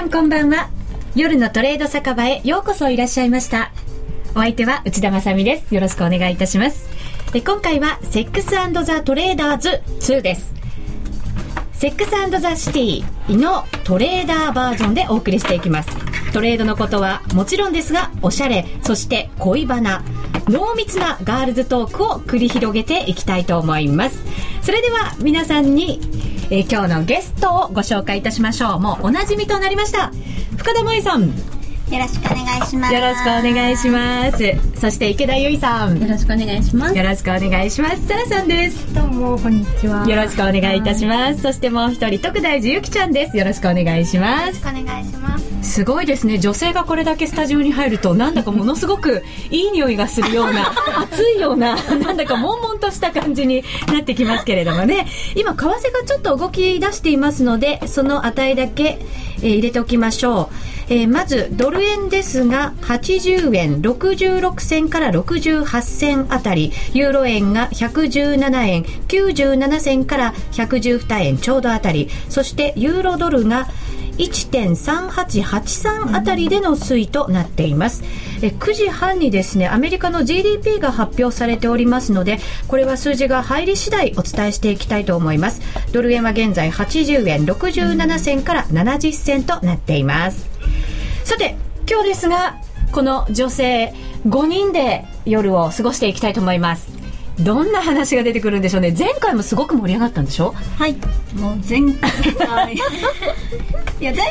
さんこんばんは。夜のトレード酒場へようこそいらっしゃいました。お相手は内田まさみです。よろしくお願いいたします。で、今回はセックス&ザ・トレーダーズ2です。セックス&ザ・シティのトレーダーバージョンでお送りしていきます。トレードのことはもちろんですが、おしゃれ、そして恋バナ、濃密なガールズトークを繰り広げていきたいと思います。それでは皆さんに、今日のゲストをご紹介いたしましょう。もうおなじみとなりました、深田萌衣さん、よろしくお願いします。よろしくお願いします。そして池田由衣さん、よろしくお願いします。よろしくお願いします。サラさんです。どうもこんにちは、よろしくお願いいたします。そしてもう一人、徳大寺ゆきちゃんです。よろしくお願いします。よろしくお願いします。すごいですね、女性がこれだけスタジオに入るとなんだかものすごくいい匂いがするような熱いような、なんだか悶々とした感じになってきますけれどもね。今為替がちょっと動き出していますので、その値だけ、入れておきましょう。まずドル円ですが、80円66銭から68銭あたり、ユーロ円が117円97銭から112円ちょうどあたり、そしてユーロドルが1.3883 あたりでの推移となっています。9時半にですね、アメリカの GDP が発表されておりますので、これは数字が入り次第お伝えしていきたいと思います。ドル円は現在80円67銭から70銭となっています。さて今日ですが、この女性5人で夜を過ごしていきたいと思います。どんな話が出てくるんでしょうね。前回もすごく盛り上がったんでしょ。はい、もう前回いや前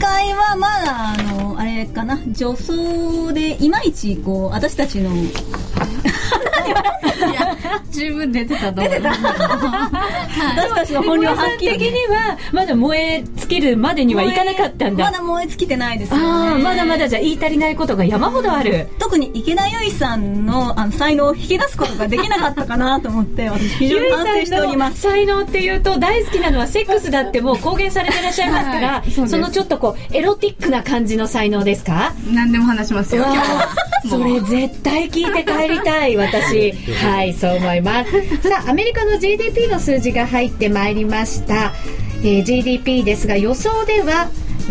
回はまだあれかな、女装でいまいちこう私たちのいや十分出てたと思う私たちの本領発揮的にはまだ燃え尽きるまでにはいかなかったんだ。まだ燃え尽きてないですよね。まだまだじゃ言い足りないことが山ほどある。特に池田由衣さんの才能を引き出すことができなかったかなと思って私非常に反省しております。才能っていうと大好きなのはセックスだってもう公言されてらっしゃいますから、はい、そのちょっとこうエロティックな感じの才能ですか。何でも話しますよ。それ絶対聞いて帰りたい私はい、そう思いますさあアメリカの GDP の数字が入ってまいりました。GDP ですが、予想では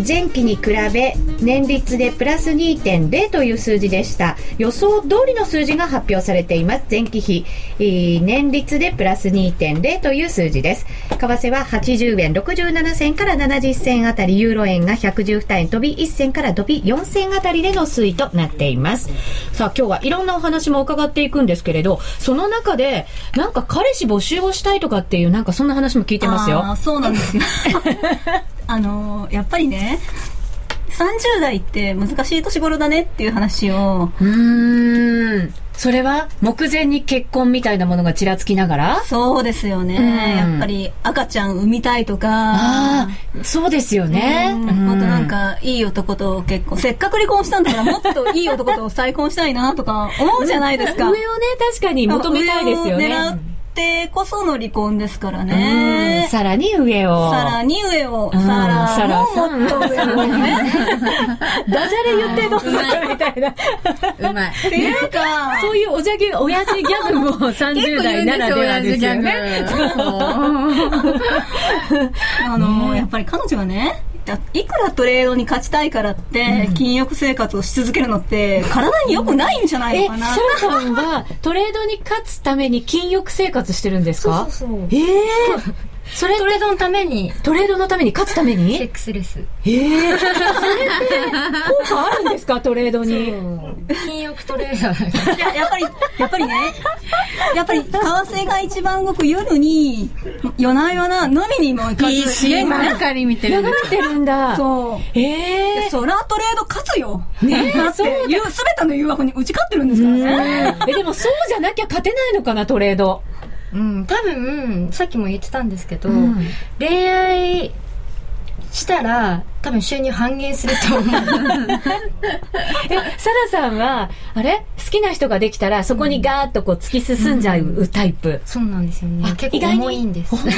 前期に比べ年率でプラス 2.0 という数字でした。予想通りの数字が発表されています。前期比、年率でプラス 2.0 という数字です。為替は80円67銭から70銭あたり、ユーロ円が112円飛び1銭から飛び4銭あたりでの推移となっています。さあ今日はいろんなお話も伺っていくんですけれど、その中でなんか彼氏募集をしたいとかっていう、なんかそんな話も聞いてますよ。あ、そうなんですよやっぱりね、30代って難しい年頃だねっていう話を。それは目前に結婚みたいなものがちらつきながら。そうですよね、やっぱり赤ちゃん産みたいとか。あ、そうですよね。あとなんかいい男と結婚、せっかく離婚したんだからもっといい男と再婚したいなとか思うじゃないですか上をね、確かに求めたいですよね。でこその離婚ですからね。さらに上を、さらに上を、さらももっと上をねダジャレ言ってどうするみたいなうまいっていうか、そういうおじゃぎ親父ギャグも30代ならではですよねやっぱり彼女がね、いくらトレードに勝ちたいからって禁欲生活をし続けるのって体に良くないんじゃないのかな。サラさんはトレードに勝つために禁欲生活してるんですか。そうそうそう。それトレードのために、トレードのために、勝つためにセックスレス。それって効果あるんですかトレードに。禁欲トレーダーやっぱりね、やっぱり為替が一番動く夜に夜な夜な飲みにも行かず PC ばっかり見てるんですよ。流れてるんだ。そう。そらトレード勝つよ。ねえ、そうだ。全ての誘惑に打ち勝ってるんですからね。でもそうじゃなきゃ勝てないのかなトレード。多分さっきも言ってたんですけど、恋愛したら多分収入半減すると思うサラさんはあれ好きな人ができたらそこにガーッとこう突き進んじゃうタイプ、そうなんですよね。結構重いんです不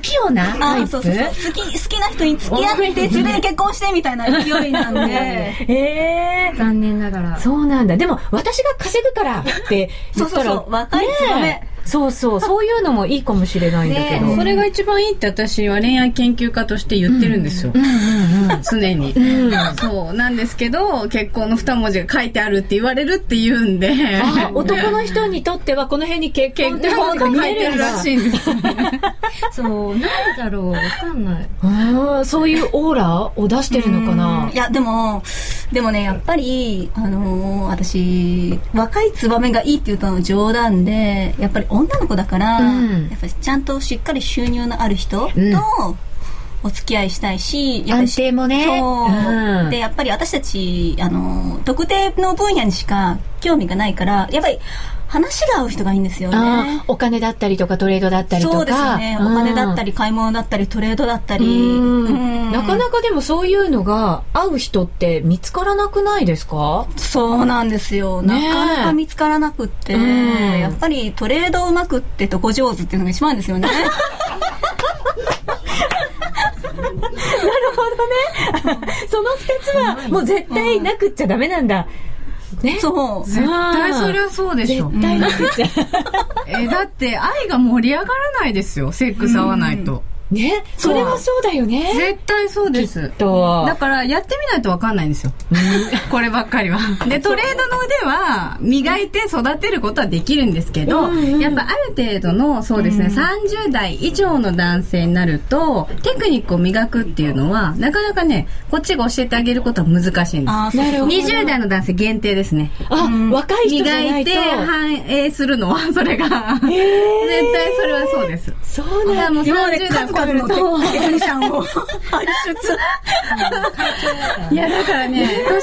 器用なタイプ。そうそうそう、好きな人に付き合って自分で結婚してみたいな勢いなんで残念ながらそうなんだ。でも私が稼ぐからって言ったらそうそうそう、若いつばめそうそう、そういうのもいいかもしれないんだけど、ね、それが一番いいって私は恋愛研究家として言ってるんですよ、うんうんうんうん、常に、うん、そうなんですけど、結婚の2文字が書いてあるって言われるって言うんで、あ男の人にとってはこの辺に結婚って本が見えるんだ、結婚が書いてるらしいんですよねそう、なんだろう、わかんない、あそういうオーラを出してるのかな。いやでもね、やっぱり、私若いツバメがいいって言ったのは冗談で、やっぱり女の子だから、うん、やっぱちゃんとしっかり収入のある人とお付き合いしたいし、うん、やっぱり安定もね、そう、うん、でやっぱり私たち特定の分野にしか興味がないから、やっぱり話が合う人がいいんですよね。お金だったりとかトレードだったりとか、そうですね、お金だったり買い物だったりトレードだったり、なかなかでもそういうのが合う人って見つからなくないですか？そうなんですよ、ね、なかなか見つからなくって、やっぱりトレードうまくってとこ上手っていうのが一番ですよねなるほどねその2つはもう絶対なくっちゃダメなんだね、そう絶対そりゃそうでしょ、絶対なくちゃだって愛が盛り上がらないですよ、セックス合わないと、うん、ね、それはそうだよね、絶対そうです、きっとだからやってみないと分かんないんですよこればっかりはでトレードの腕は磨いて育てることはできるんですけど、うんうん、やっぱある程度のそうですね、うん、30代以上の男性になるとテクニックを磨くっていうのはなかなかね、こっちが教えてあげることは難しいんです。あ、なるほど。20代の男性限定ですね。あ、うん、若い人じゃないと磨いて反映するのはそれが、絶対それはそうです。そうなんだ。今まで数々のテクニシャンを輩出いやだからね、年が上にな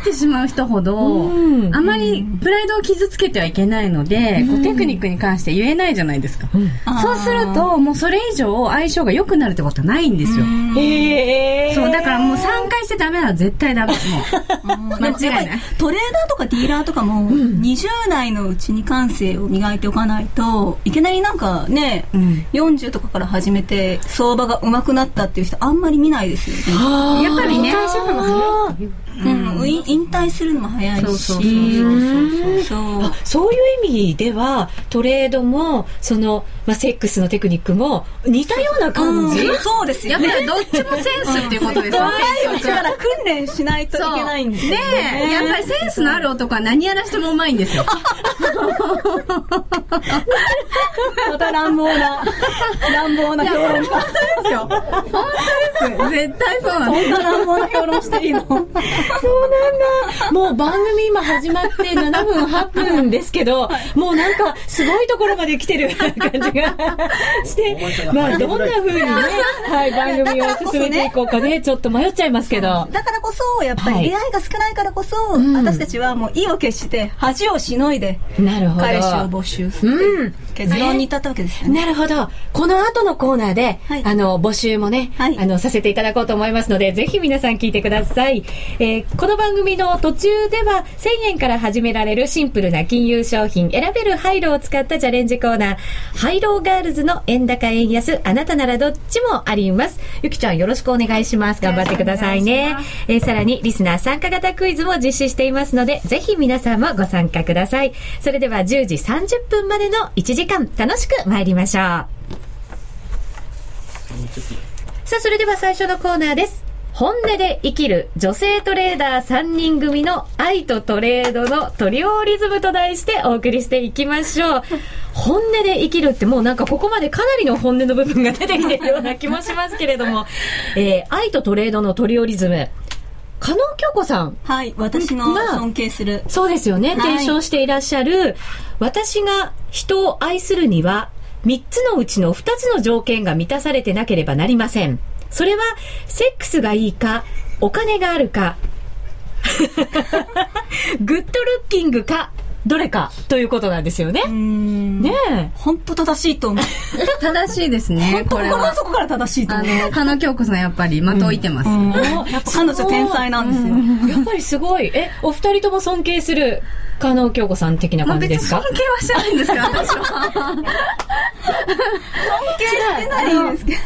ってしまう人ほどあまりプライドを傷つけてはいけないので、こうテクニックに関して言えないじゃないですか、うん、そうするともうそれ以上相性が良くなるってことはないんですよ。へえ。そうだからもう3回してダメなら絶対ダメもう間違いない。トレーダーとかディーラーとかも20代のうちに感性を磨いておかないといけない。なんかね、うん、40とかから始めて相場が上手くなったっていう人あんまり見ないですよね。やっぱりね、引退するのも早いし、そういう意味ではトレードもその、まあ、セックスのテクニックも似たような感じ、うん、そうですよね。やっぱりどっちもセンスっていうことですよね。若いうちから訓練しないといけないんですよね。ねえ、やっぱりセンスのある男は何やらしてもうまいんですよまた乱暴な評論家。本当ですよ絶対そうなんです。そんな乱暴な評論していいのそうなんだ。もう番組今始まって7分8分ですけど、もうなんかすごいところまで来てる感じがして、まあどんな風にね、はい、番組を進めていこうかね、ちょっと迷っちゃいますけど。だからこそやっぱり出会いが少ないからこそ、はい、私たちはもう意を決して恥をしのいで、なるほど、彼氏を募集する結論に至ったわけですよね。なるほど。この後のコーナーで、はい、募集もね、はい、させていただこうと思いますので、ぜひ皆さん聞いてください。この番組の途中では1000円から始められるシンプルな金融商品、選べるハイローを使ったチャレンジコーナー、ハイローガールズの円高円安、あなたならどっちもあります。ゆきちゃんよろしくお願いします。頑張ってくださいね。さらにリスナー参加型クイズも実施していますので、ぜひ皆さんもご参加ください。それでは10時30分までの1時間楽しく参りましょう。さあ、それでは最初のコーナーです。本音で生きる女性トレーダー3人組の愛とトレードのトリオリズムと題してお送りしていきましょう。本音で生きるって、もうなんかここまでかなりの本音の部分が出てきてるような気もしますけれども愛とトレードのトリオリズム、加納京子さん、はい、私の尊敬する、そうですよね、提唱していらっしゃる、はい、私が人を愛するには3つのうちの2つの条件が満たされてなければなりません。それはセックスがいいか、お金があるかグッドルッキングか、どれかということなんですよね。ねえ、本当正しいと思う正しいですね。これは心の底から正しいと思う。加納京子さんやっぱりまといてます、うん、やっぱ彼女天才なんですよ、うん、やっぱりすごい。お二人とも尊敬する加納京子さん的な感じですか？まあ、別に尊敬はしてないんですけど私は尊敬してないんですけど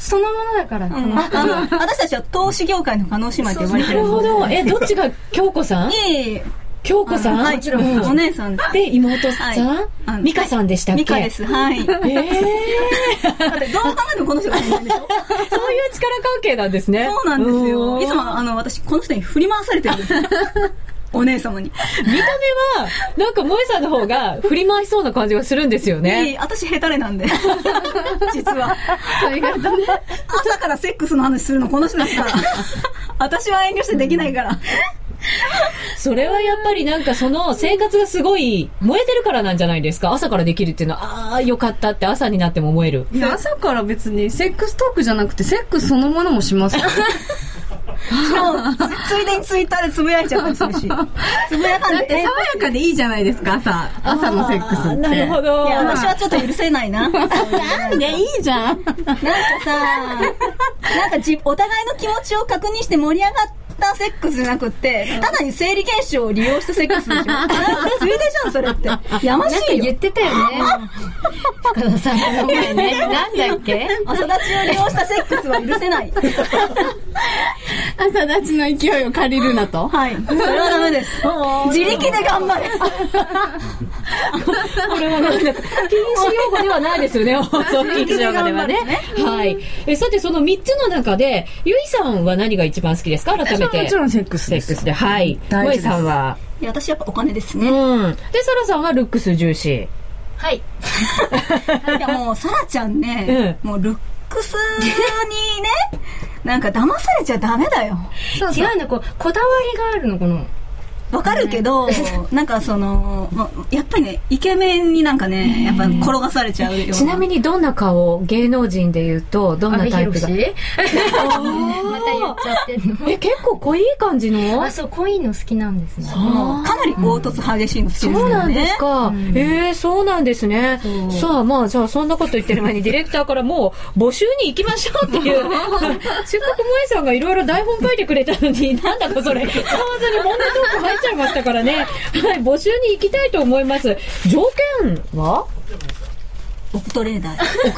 そのものだから、うん、私たちは投資業界の加納姉妹って呼ばれてるんです。なるほど。どっちが京子さん？いえいえ、京子さん、はい、もちろんお姉さんで妹さん、はい、美香さんでしたっけ？美香です、はい。だってどう考えてもこの人がいないんでしょ？そういう力関係なんですね。そうなんですよ。いつも私この人に振り回されてるんですよ。お姉様に。見た目はなんか萌えさんの方が振り回しそうな感じがするんですよね。私ヘタレなんで実はそういうことね。朝からセックスの話するのこの人だから私は遠慮してできないから、うんそれはやっぱりなんかその生活がすごい燃えてるからなんじゃないですか。朝からできるっていうのは、ああよかったって朝になっても燃える。いや朝から別にセックストークじゃなくてセックスそのものもしますよついでにツイッターでつぶやいちゃったりするし、つぶやかんで爽やかでいいじゃないですか。朝のセックスって。なるほど。いや私はちょっと許せないななんでいいじゃん。なんかさなんかお互いの気持ちを確認して盛り上がってセックスじゃなくってただに生理現象を利用したセックスでしょ。なんかついでじゃんそれって。やましいよ。言ってたよね。深田さんの前ね。なんだっけ？朝立ちを利用したセックスは許せない。朝立ちの勢いを借りるなと。はい。それはダメです。自力で頑張れ。これはなんだか禁止用語ではないですよね。禁止用語ではね。はい。さてその3つの中でゆいさんは何が一番好きですか？改めて。もちろんセックスです。セックスで、はい。萌さんは、いや私やっぱお金ですね。うん。でサラさんはルックス重視。はい。いやもうサラちゃんね、うん、もうルックスにね、なんか騙されちゃダメだよ。そうそう違うんだこだわりがあるのこの。わかるけど、なんかそのやっぱりねイケメンになんかねやっぱ転がされちゃうような。ちなみにどんな顔芸能人で言うとどんなタイプが？阿部寛また言っちゃってんの。結構濃い感じの？あそう濃いの好きなんですね。かなり凹凸激しいの好きですよね。そうなんですか。そうなんですね。さあまあじゃあそんなこと言ってる前にディレクターからもう募集に行きましょうっていう。せっかく萌えさんがいろいろ台本書いてくれたのになんだかそれ使わずに本音トーク入っちゃいましたからね。はい、募集に行きたいと思います。条件は？オクトレーダー。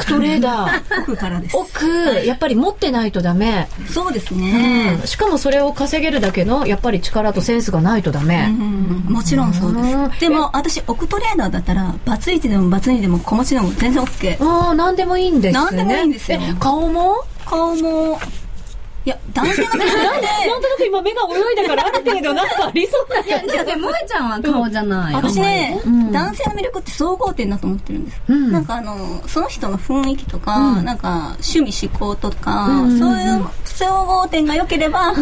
奥からです。奥、やっぱり持ってないとダメ。そうですね。しかもそれを稼げるだけの、やっぱり力とセンスがないとダメ。もちろんそうです。でも、私、オクトレーダーだったら、バツイチでもバツイでも、小持ちでも全然 OK。なんでもいいんですね。なんでもいいんですよ。顔も。いや、男性の目がなんでなんとなく今目が泳いだからある程度なんかありそうなやつ。いや、でも萌えちゃんは顔じゃない。私ね、男性の魅力って総合点だと思ってるんです。なんかその人の雰囲気とか、なんか趣味嗜好とか、そういう総合点が良ければ。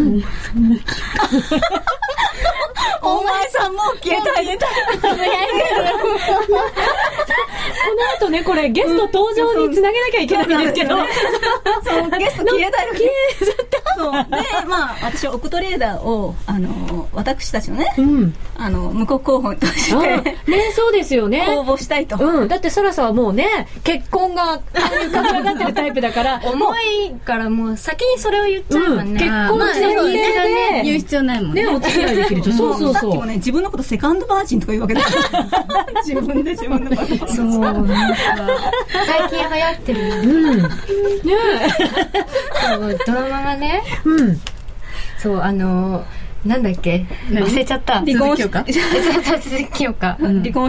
お前さんも消えた。この後ね、これゲスト登場につなげなきゃいけないんですけど。そう、ゲスト消えたよ。そうでまあ私はオクトレーダーを私たちのね、無国候補としてねそうですよね応募したいと、だってサラさんはもうね結婚が浮かび上がってるタイプだから重いからもう先にそれを言っちゃえばね、結婚の前提で言う必要ないもんね。お付き合いできるとそうさっきもね自分のことセカンドバージンとか言うわけだから自分のバージンそうなんか最近流行ってるねえドラマがね、そうなんだっけ忘れちゃった。離婚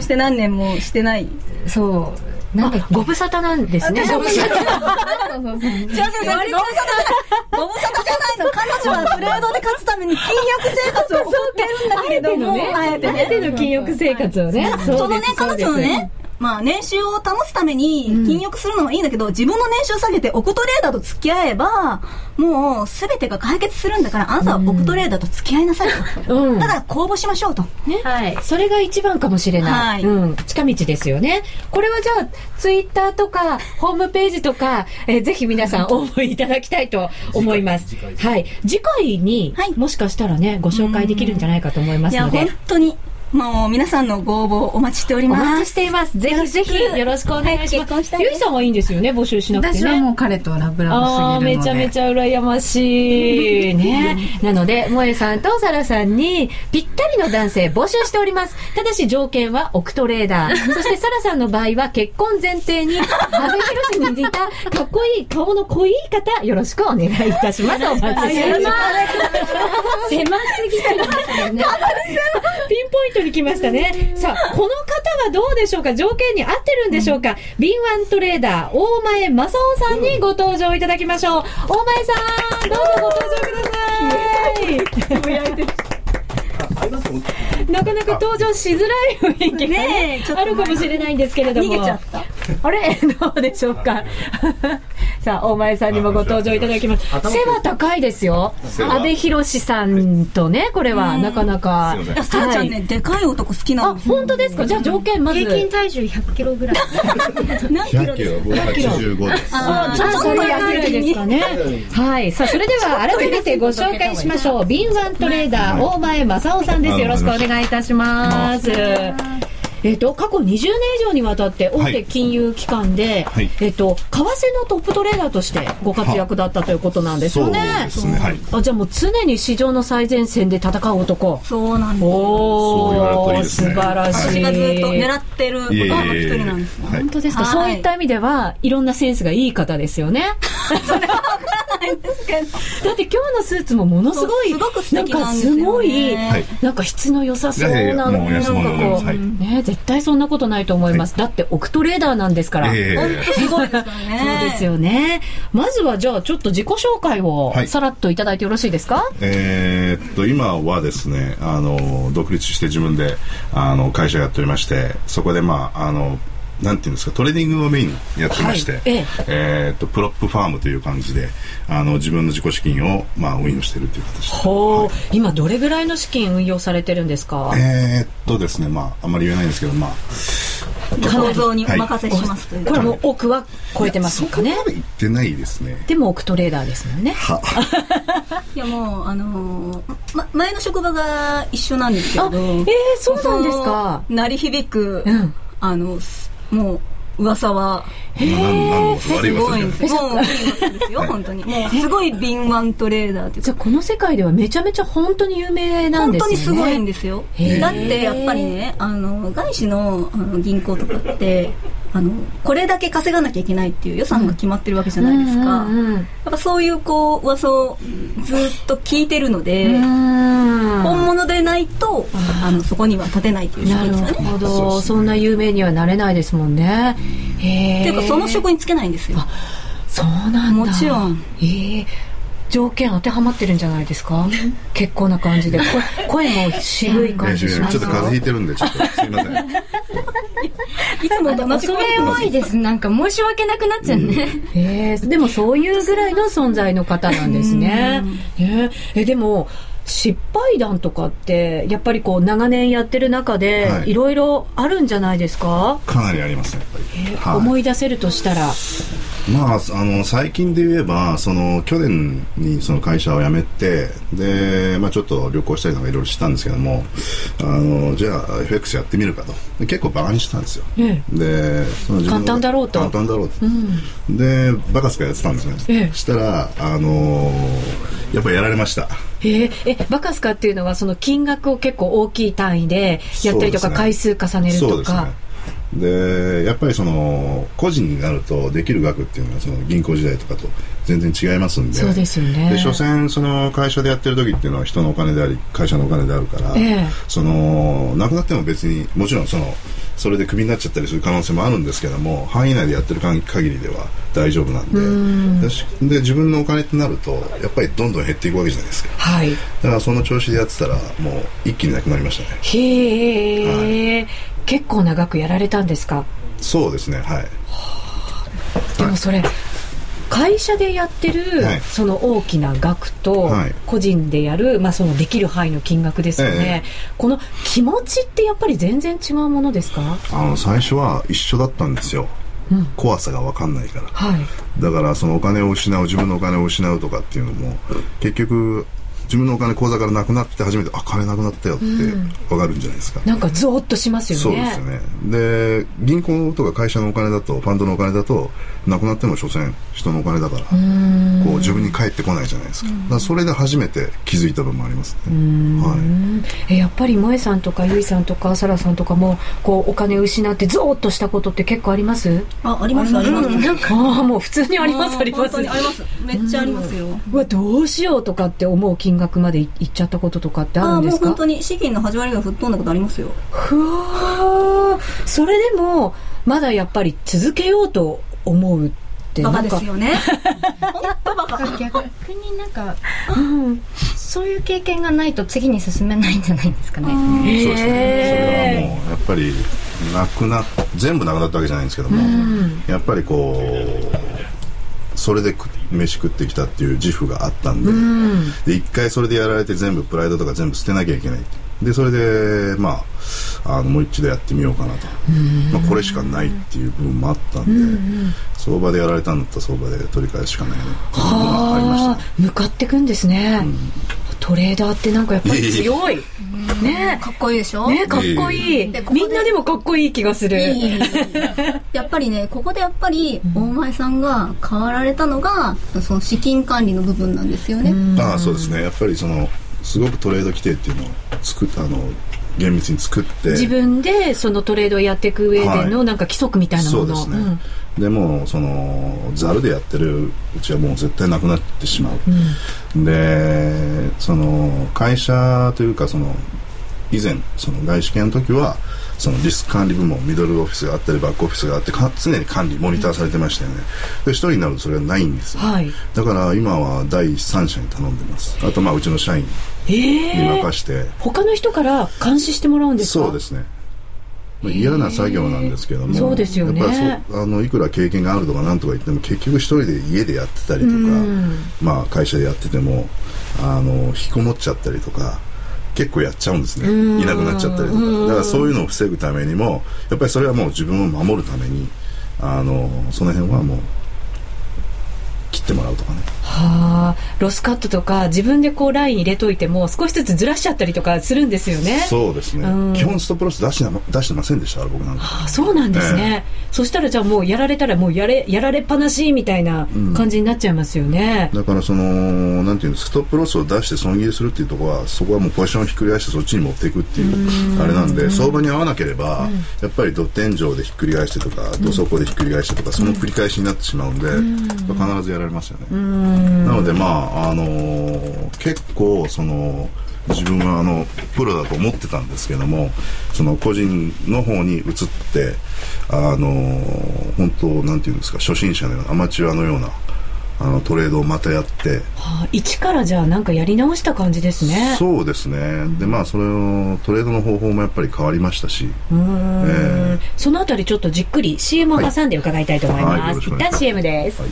して何年もしてない。そうなんかご無沙汰なんですね。ご無沙汰じゃないの。彼女はプレードで勝つために禁欲生活を送ってるんだけれどもあえての禁欲生活をね。そのね彼女のねまあ年収を保つために禁欲するのもいいんだけど、自分の年収を下げてオクトレーダーと付き合えばもう全てが解決するんだからあなたはオクトレーダーと付き合いなさいと、ただ公募しましょうと、ねはい、それが一番かもしれない、近道ですよね。これはじゃあツイッターとかホームページとか、ぜひ皆さん応募いただきたいと思います。次回にもしかしたらねご紹介できるんじゃないかと思いますので、いや本当にもう皆さんのご応募お待ちしております。お待ちしています。ぜひぜひよろしくお願いします。結婚ゆいさんはいいんですよね、募集しなくてね。私はもう彼とラブラブすぎるのでめちゃめちゃ羨ましいね。なので萌さんとサラさんにぴったりの男性募集しております。ただし条件はオクトレーダーそしてサラさんの場合は結婚前提に阿部寛に似たかっこいい顔の濃い方よろしくお願いいたします。お待ちしております狭すぎた、ね、ピンポイントに来ましたね。さあこの方はどうでしょうか、条件に合ってるんでしょうか、敏腕トレーダー大前雅夫さんにご登場いただきましょう。大前さんどうぞご登場ください。つぶやいてるなかなか登場しづらい雰囲気が、ね、あるかもしれないんですけれども、逃げちゃったあれどうでしょうかさあ大前さんにもご登場いただきます。背は高いですよ、阿部寛さんとね。これはなかなかサラちゃんね、はい、でかい男好きなんです。あ、本当ですか。じゃあ条件まず平均体重100キロぐらい何キロですか。100キロ85です。ああちょっとそれ安いですかねはい。さあそれでは改めてご紹介しましょう。敏腕トレーダー大前雅夫さんです。よろしくお願いいたします。過去20年以上にわたって大手金融機関で、はい為替のトップトレーダーとしてご活躍だったということなんですよね。そうですね、はい、あじゃあもう常に市場の最前線で戦う男。そうなんです。そう言われるといいですね。素晴らしい。私がずっと狙ってることの一人なんですね。本当ですか、はい、そういった意味ではいろんなセンスがいい方ですよねそれは分からないですけどだって今日のスーツもものすごいなんかすごいなんか質の良さそうなのなんかこうね絶対そんなことないと思います、はい、だってオクトレーダーなんですから、すごいですよねそうですよね。まずはじゃあちょっと自己紹介をさらっといただいてよろしいですか、はい、今はですね独立して自分で会社やっておりまして、そこでなんていうんですか、トレーディングをメインやってまして、はい、プロップファームという感じで自分の自己資金を、運用しているという形で、はい、今どれぐらいの資金運用されてるんですか。ですね、あんまり言えないんですけど、構造にお任せしますという、はい、これも奥は超えてますかね。そこまでいってないですね。でも奥トレーダーですもんねいやもう前の職場が一緒なんですけど、そうなんですか。鳴り響く、うん、もう噂はすごいんですよ。もういい噂ですよ本当に。もうすごい敏腕トレーダーって。じゃあこの世界ではめちゃめちゃ本当に有名なんですよね。本当にすごいんですよ。だってやっぱりね外資の銀行とかってこれだけ稼がなきゃいけないっていう予算が決まってるわけじゃないですか、うんうんうん、やっぱそういうこう噂をずっと聞いてるので、本物でないとそこには立てないという職ですよね。なるほど、そんな有名にはなれないですもんね。っていうかその職につけないんですよ。あ、そうなんだ。もちろん条件当てはまってるんじゃないですか結構な感じで声も渋い感じします。ちょっと風邪ひいてるんでちょっとすいませんいつも同じ声多いです。なんか申し訳なくなっちゃうね、でもそういうぐらいの存在の方なんですねでも失敗談とかってやっぱりこう長年やってる中でいろいろあるんじゃないですか、はい、かなりありますねやっぱり、はい、思い出せるとしたら最近で言えば去年にその会社を辞めてで、ちょっと旅行したりとかいろいろしたんですけどもじゃあ FX やってみるかと結構バカにしてたんですよ、で簡単だろうとでバカすかやってたんですね、したらやっぱりやられました。バカスカっていうのはその金額を結構大きい単位でやったりとか、回数重ねるとか。でやっぱり個人になるとできる額っていうのは銀行時代とかと全然違いますんで。そうですよね。で所詮会社でやってる時っていうのは人のお金であり会社のお金であるから、なくなっても別にもちろんそれでクビになっちゃったりする可能性もあるんですけども、範囲内でやってる限りでは大丈夫なんで、で自分のお金ってなるとやっぱりどんどん減っていくわけじゃないですか、はい、だからその調子でやってたらもう一気になくなりましたね。はい、結構長くやられたんですか。そうですね、はい、でもそれ、会社でやってるその大きな額と個人でやる、そのできる範囲の金額ですよね、この気持ちってやっぱり全然違うものですか。最初は一緒だったんですよ、怖さが分かんないから、だからお金を失う、自分のお金を失うとかっていうのも結局自分のお金口座からなくなって初めて、あ、金なくなったよって分かるんじゃないですか。なんかゾーッとしますよね。そうですよね。で、銀行とか会社のお金だと、ファンドのお金だと、なくなっても所詮人のお金だから、こう自分に返ってこないじゃないですか。だからそれで初めて気づいた部分もありますね。はい、やっぱり萌さんとかゆいさんとかさらさんとかもこうお金失ってゾーッとしたことって結構あります？あります、あります、なんかもう普通にあります、あります、本当にあります、めっちゃありますよ。うわ、どうしようとかって思う金額までいっちゃったこととかってあるんですか？もう本当に資金の始まりが吹っ飛んだことありますよ。ふわ、それでもまだやっぱり続けようと思うってバカですよね。逆になんかそういう経験がないと次に進めないんじゃないですかね。そうですね。それはもうやっぱり全部なくなったわけじゃないんですけども、やっぱりこうそれで飯食ってきたっていう自負があったんで、で一回それでやられて全部プライドとか全部捨てなきゃいけない。でそれでまあ、もう一度やってみようかなと、まあ、これしかないっていう部分もあったんで、相場でやられたんだったら相場で取り返すしかないね。はあ、ありましたね。向かっていくんですね、トレーダーって。なんかやっぱり強い、ね、かっこいいでしょ、ね、かっこいい。みんなでもかっこいい気がする。やっぱりね、ここでやっぱり大前さんが変わられたのがその資金管理の部分なんですよね。ああ、そうですね。やっぱりそのすごくトレード規定っていうのを厳密に作って、自分でそのトレードをやっていく上でのなんか規則みたいなもの、はい、そうですね、でもそのザルでやってるうちはもう絶対なくなってしまう、でその会社というかその以前その外資系の時はそのリスク管理部門、ミドルオフィスがあったりバックオフィスがあって、常に管理モニターされてましたよね。で一人になるとそれはないんですよ、はい、だから今は第三者に頼んでます。あとまあうちの社員に任して、他の人から監視してもらうんですか？そうですね、まあ、嫌な作業なんですけども、そうですよね。やっぱりいくら経験があるとかなんとか言っても結局一人で家でやってたりとか、まあ、会社でやってても引きこもっちゃったりとか結構やっちゃうんですね。いなくなっちゃったりとか。だからそういうのを防ぐためにもやっぱりそれはもう自分を守るためにその辺はもう切ってもらうとかね。はあ、ロスカットとか自分でこうライン入れといても少しずつずらしちゃったりとかするんですよね。そうですね、基本ストップロス出してませんでした、僕なんか。はあ、そうなんですね。そしたらじゃあもうやられたらもうやられっぱなしみたいな感じになっちゃいますよね、だからそのなんていうんですか、ストップロスを出して損切りするっていうところはそこはもうポジションをひっくり返してそっちに持っていくっていうあれなんで、相場に合わなければやっぱりド天井でひっくり返してとかド底でひっくり返してとかその繰り返しになってしまうんで、必ずやられますよね。なのでまあ結構その自分はプロだと思ってたんですけども、その個人の方に移って本当なんていうんですか、初心者のようなアマチュアのようなトレードをまたやって、はあ、一からじゃあなんかやり直した感じですね。そうですね、でまあそれをトレードの方法もやっぱり変わりましたし、そのあたりちょっとじっくり CM を挟んで伺いたいと思います、はいはい、一旦 CM です、はい。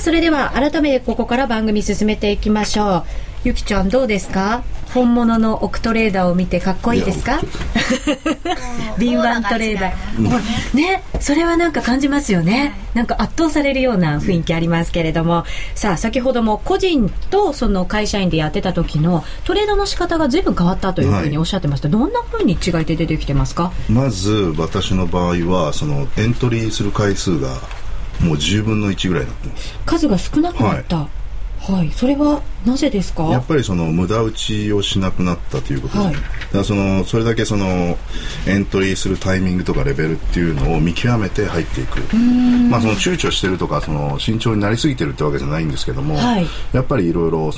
それでは改めてここから番組進めていきましょう。ゆきちゃんどうですか？本物のオクトレーダーを見てかっこいいですか？敏腕トレーダーね、それはなんか感じますよね。なんか圧倒されるような雰囲気ありますけれども、さあ先ほども個人とその会社員でやってた時のトレードの仕方が随分変わったというふうにおっしゃってました、はい、どんなふうに違いって出てきてますか？まず私の場合はそのエントリーする回数がもう10分の1ぐらいになってます。数が少なくなった、はい、はい、それはなぜですか？やっぱりその無駄打ちをしなくなったということです、はい、だからそれだけそのエントリーするタイミングとかレベルっていうのを見極めて入っていく、まあ、その躊躇してるとかその慎重になりすぎてるってわけじゃないんですけども、はい、やっぱりいろいろも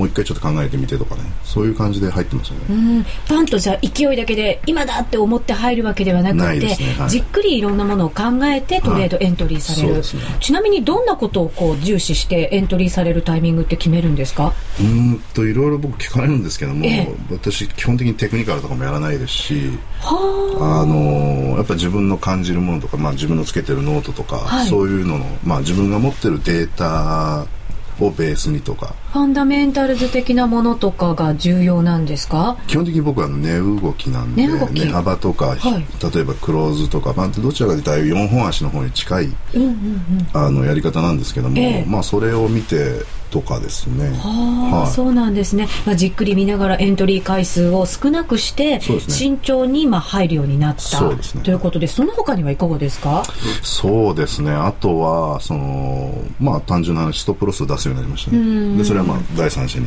う一回ちょっと考えてみてとかね、そういう感じで入ってますよね。パンとじゃ勢いだけで今だって思って入るわけではなくてないですね、はい、じっくりいろんなものを考えてトレードエントリーされる、はい、そうですね。ちなみにどんなことをこう重視してエントリーされるタイミングって決めるんですか？いろいろ僕聞かれるんですけども、私基本的にテクニカルとかもやらないですし、やっぱ自分の感じるものとか、まあ、自分のつけてるノートとか、はい、そういうのの、まあ、自分が持ってるデータをベースにとかファンダメンタルズ的なものとかが重要なんですか？基本的に僕は値動きなんで値幅とか、はい、例えばクローズとかパンってどちらかでだいぶ4本足の方に近い、やり方なんですけども、まあ、それを見てとかですね。はい、そうなんですね。まあ、じっくり見ながらエントリー回数を少なくして、ね、慎重にまあ入るようになった、ということで、その他にはいかがですか？そうですね。あとはまあ、単純な話ストップロスを出すようになりましたね。でそれはまあ第三者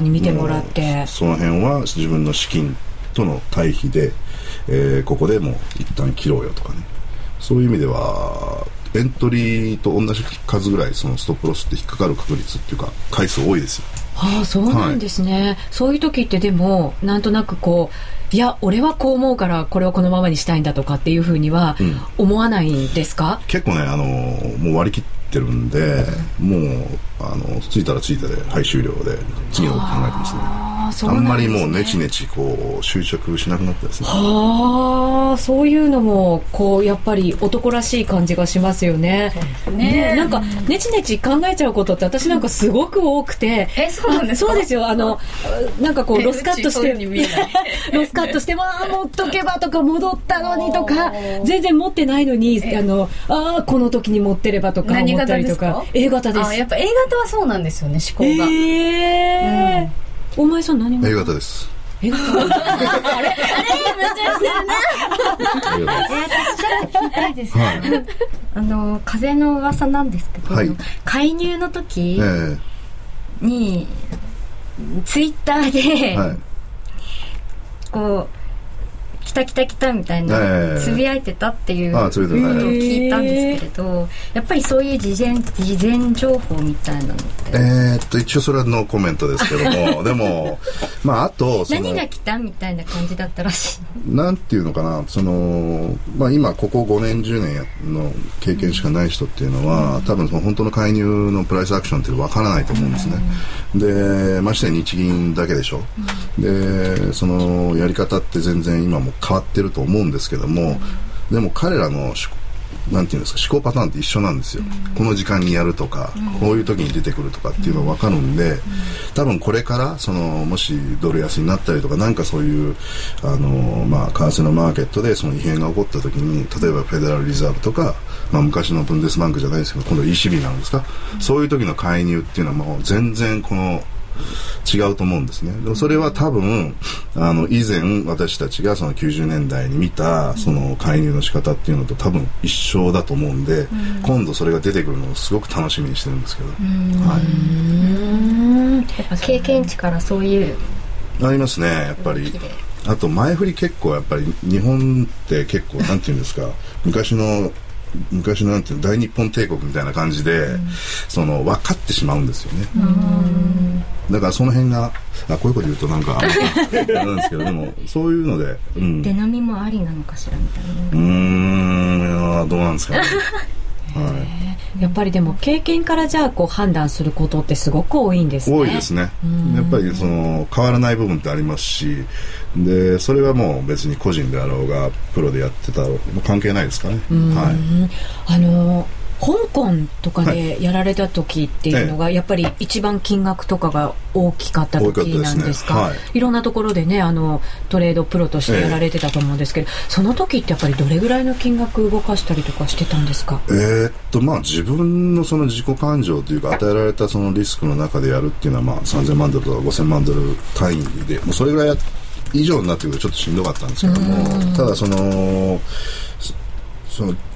に見てもらって、その辺は自分の資金との対比で、ここでもう一旦切ろうよとかね。そういう意味では。エントリーと同じ数ぐらいそのストップロスって引っかかる確率っていうか回数多いですよ。はあ、そうなんですね、はい、そういう時ってでもなんとなくこういや俺はこう思うからこれをこのままにしたいんだとかっていうふうには思わないですか？結構ねもう割り切ってるんで、もう着いたら着いたではい終了で次のこと考えてますね。あんまりもうネチネチこう執着しなくなったですね。そういうのもこうやっぱり男らしい感じがしますよね。なんかネチネチ考えちゃうことって私なんかすごく多くて、そうですよ。なんかこうロスカットしてロスカットして持っとけばとか戻ったのにとか全然持ってないのにこの時に持ってればとか思ったりとか。 A 型です。やっぱ A 型はそうなんですよね、思考が。お前さん何が A 型です。A 型あれ無茶してんな。聞きたいです、はい、風の噂なんですけど、はい、介入の時に、ツイッターで、はい、こう来た来た来たみたいなつぶやいてたっていうことを聞いたんですけれど、やっぱりそういう事前情報みたいなのって一応それはノーコメントですけどもでも、まあ、あと何が来たみたいな感じだったらしい。なんていうのかな、まあ、今ここ5年10年の経験しかない人っていうのは、多分その本当の介入のプライスアクションって分からないと思うんですね、でまして日銀だけでしょ、でそのやり方って全然今も変わってると思うんですけども、でも彼らのなんていうんですか思考パターンって一緒なんですよ、この時間にやるとか、こういう時に出てくるとかっていうのは分かるんで、多分これからもしドル安になったりとかなんかそういうまあ、為替のマーケットでその異変が起こった時に例えばフェデラルリザーブとか、まあ、昔のブンデスバンクじゃないですけど今度 ECB なんですか、そういう時の介入っていうのはもう全然この違うと思うんですね。でもそれは多分以前私たちがその90年代に見たその介入の仕方っていうのと多分一緒だと思うんで、今度それが出てくるのをすごく楽しみにしてるんですけど、はい、経験値からそういうありますね。やっぱりあと前振り結構やっぱり日本って結構なんていうんですか昔のなんていうの大日本帝国みたいな感じで、分かってしまうんですよね。だからその辺がこういうこと言うとなんかなんですけどでもそういうので、出波もありなのかしらみたいな。どうなんですかねはい、やっぱりでも経験からじゃあこう判断することってすごく多いんですね。多いですね。やっぱり変わらない部分ってありますし、でそれはもう別に個人であろうがプロでやってたら関係ないですかね。はい、香港とかでやられた時っていうのが、やっぱり一番金額とかが大きかった時なんですか？いろんなところでねトレードプロとしてやられてたと思うんですけど、その時ってやっぱりどれぐらいの金額動かしたりとかしてたんですか？まあ、自分のその自己感情というか与えられたそのリスクの中でやるっていうのは、まあ、3000万ドルとか5000万ドル単位でもうそれぐらい以上になってくるとちょっとしんどかったんですけども、ただその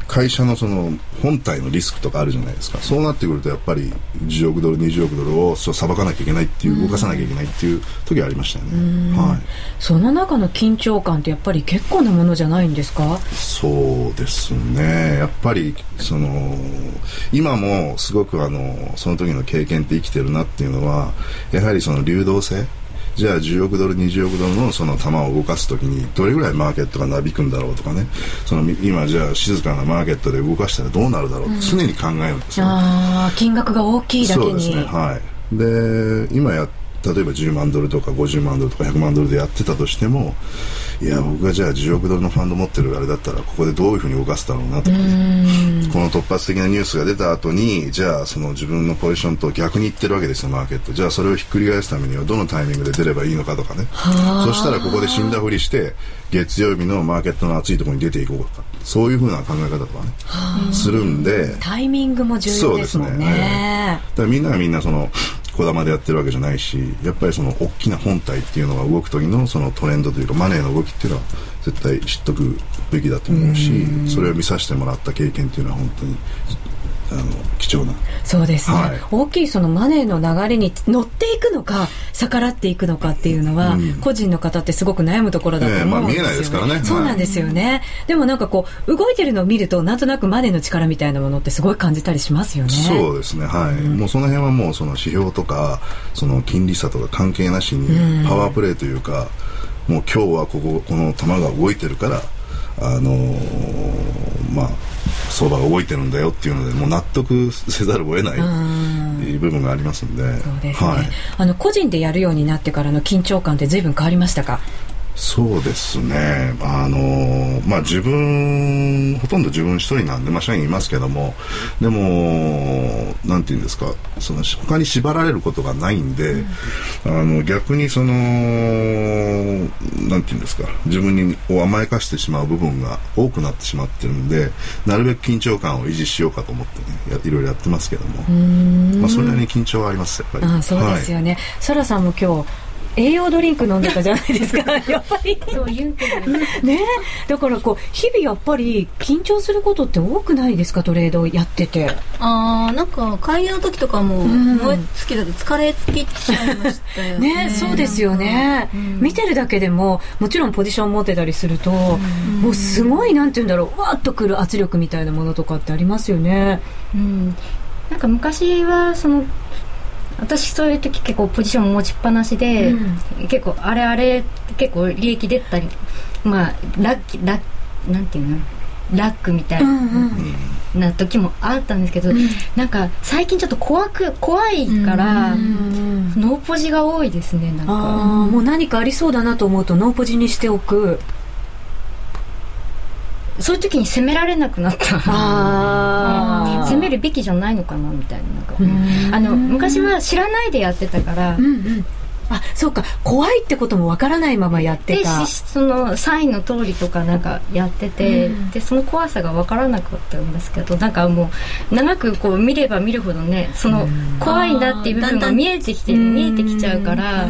会社のその本体のリスクとかあるじゃないですか。そうなってくるとやっぱり10億ドル20億ドルをさばかなきゃいけないっていう、動かさなきゃいけないっていう時はありましたよね。はい、その中の緊張感ってやっぱり結構なものじゃないんですか。そうですね、やっぱりその今もすごくその時の経験って生きてるなっていうのは、やはりその流動性、じゃあ10億ドル20億ドルのその球を動かすときにどれぐらいマーケットがなびくんだろうとかね、その今じゃあ静かなマーケットで動かしたらどうなるだろうって常に考えるんですよね。あ、金額が大きいだけに。そうですね、はい、で今例えば10万ドルとか50万ドルとか100万ドルでやってたとしても、いや僕がじゃあ10億ドルのファンド持ってるあれだったらここでどういうふうに動かすだろうなとかね、この突発的なニュースが出た後にじゃあその自分のポジションと逆にいってるわけですよマーケット。じゃあそれをひっくり返すためにはどのタイミングで出ればいいのかとかね、そしたらここで死んだふりして月曜日のマーケットの暑いところに出ていこうとか、そういうふうな考え方とかねするんで、タイミングも重要ですもんね。そうですね、だからみんなその小玉でやってるわけじゃないし、やっぱりその大きな本体っていうのが動く時のそのトレンドというかマネーの動きっていうのは絶対知っとくべきだと思うし、それを見させてもらった経験っていうのは本当に貴重な。そうですね、はい、大きいそのマネーの流れに乗っていくのか逆らっていくのかっていうのは、個人の方ってすごく悩むところだと思うんですよね。見えないですからね。そうなんですよね、でもなんかこう動いてるのを見るとなんとなくマネーの力みたいなものってすごい感じたりしますよね。そうですね、はい、もうその辺はもうその指標とかその金利差とか関係なしにパワープレーというか、もう今日はこの球が動いてるから相場が動いてるんだよっていうので、もう納得せざるを得ない部分がありますんで。そうですね、はい、個人でやるようになってからの緊張感って随分変わりましたか。そうですね、自分ほとんど自分一人なんで、社員いますけども、でもなんていうんですか、その他に縛られることがないんで、逆にそのなんていうんですか、自分を甘やかしてしまう部分が多くなってしまってるんで、なるべく緊張感を維持しようかと思ってね、いろいろやってますけども、それなりに緊張はありますやっぱり。あ、そうですよね、はい、サラさんも今日栄養ドリンク飲んでたじゃないですかやっぱりそう言うけどね、だからこう日々やっぱり緊張することって多くないですか、トレードやってて。なんか会議の時とかも燃え尽きだと疲れ尽きちゃいましたよねね、そうですよね、見てるだけでももちろんポジション持ってたりすると、もうすごいなんて言うんだろう、わーっとくる圧力みたいなものとかってありますよね。なんか昔はその私そういう時結構ポジション持ちっぱなしで、結構あれ結構利益出たり、なんていうのラックみたいな時もあったんですけど、なんか最近ちょっと怖いから、ノーポジが多いですね。なんかもう何かありそうだなと思うとノーポジにしておく。そういう時に責められなくなった責めるべきじゃないのかなみたい なんか昔は知らないでやってたから、あ、そうか、怖いってこともわからないままやってた。でそのサインの通りとかなんかやってて、でその怖さがわからなかったんですけど、なんかもう長くこう見れば見るほどね、その怖いんだっていう部分が見えてきちゃうから、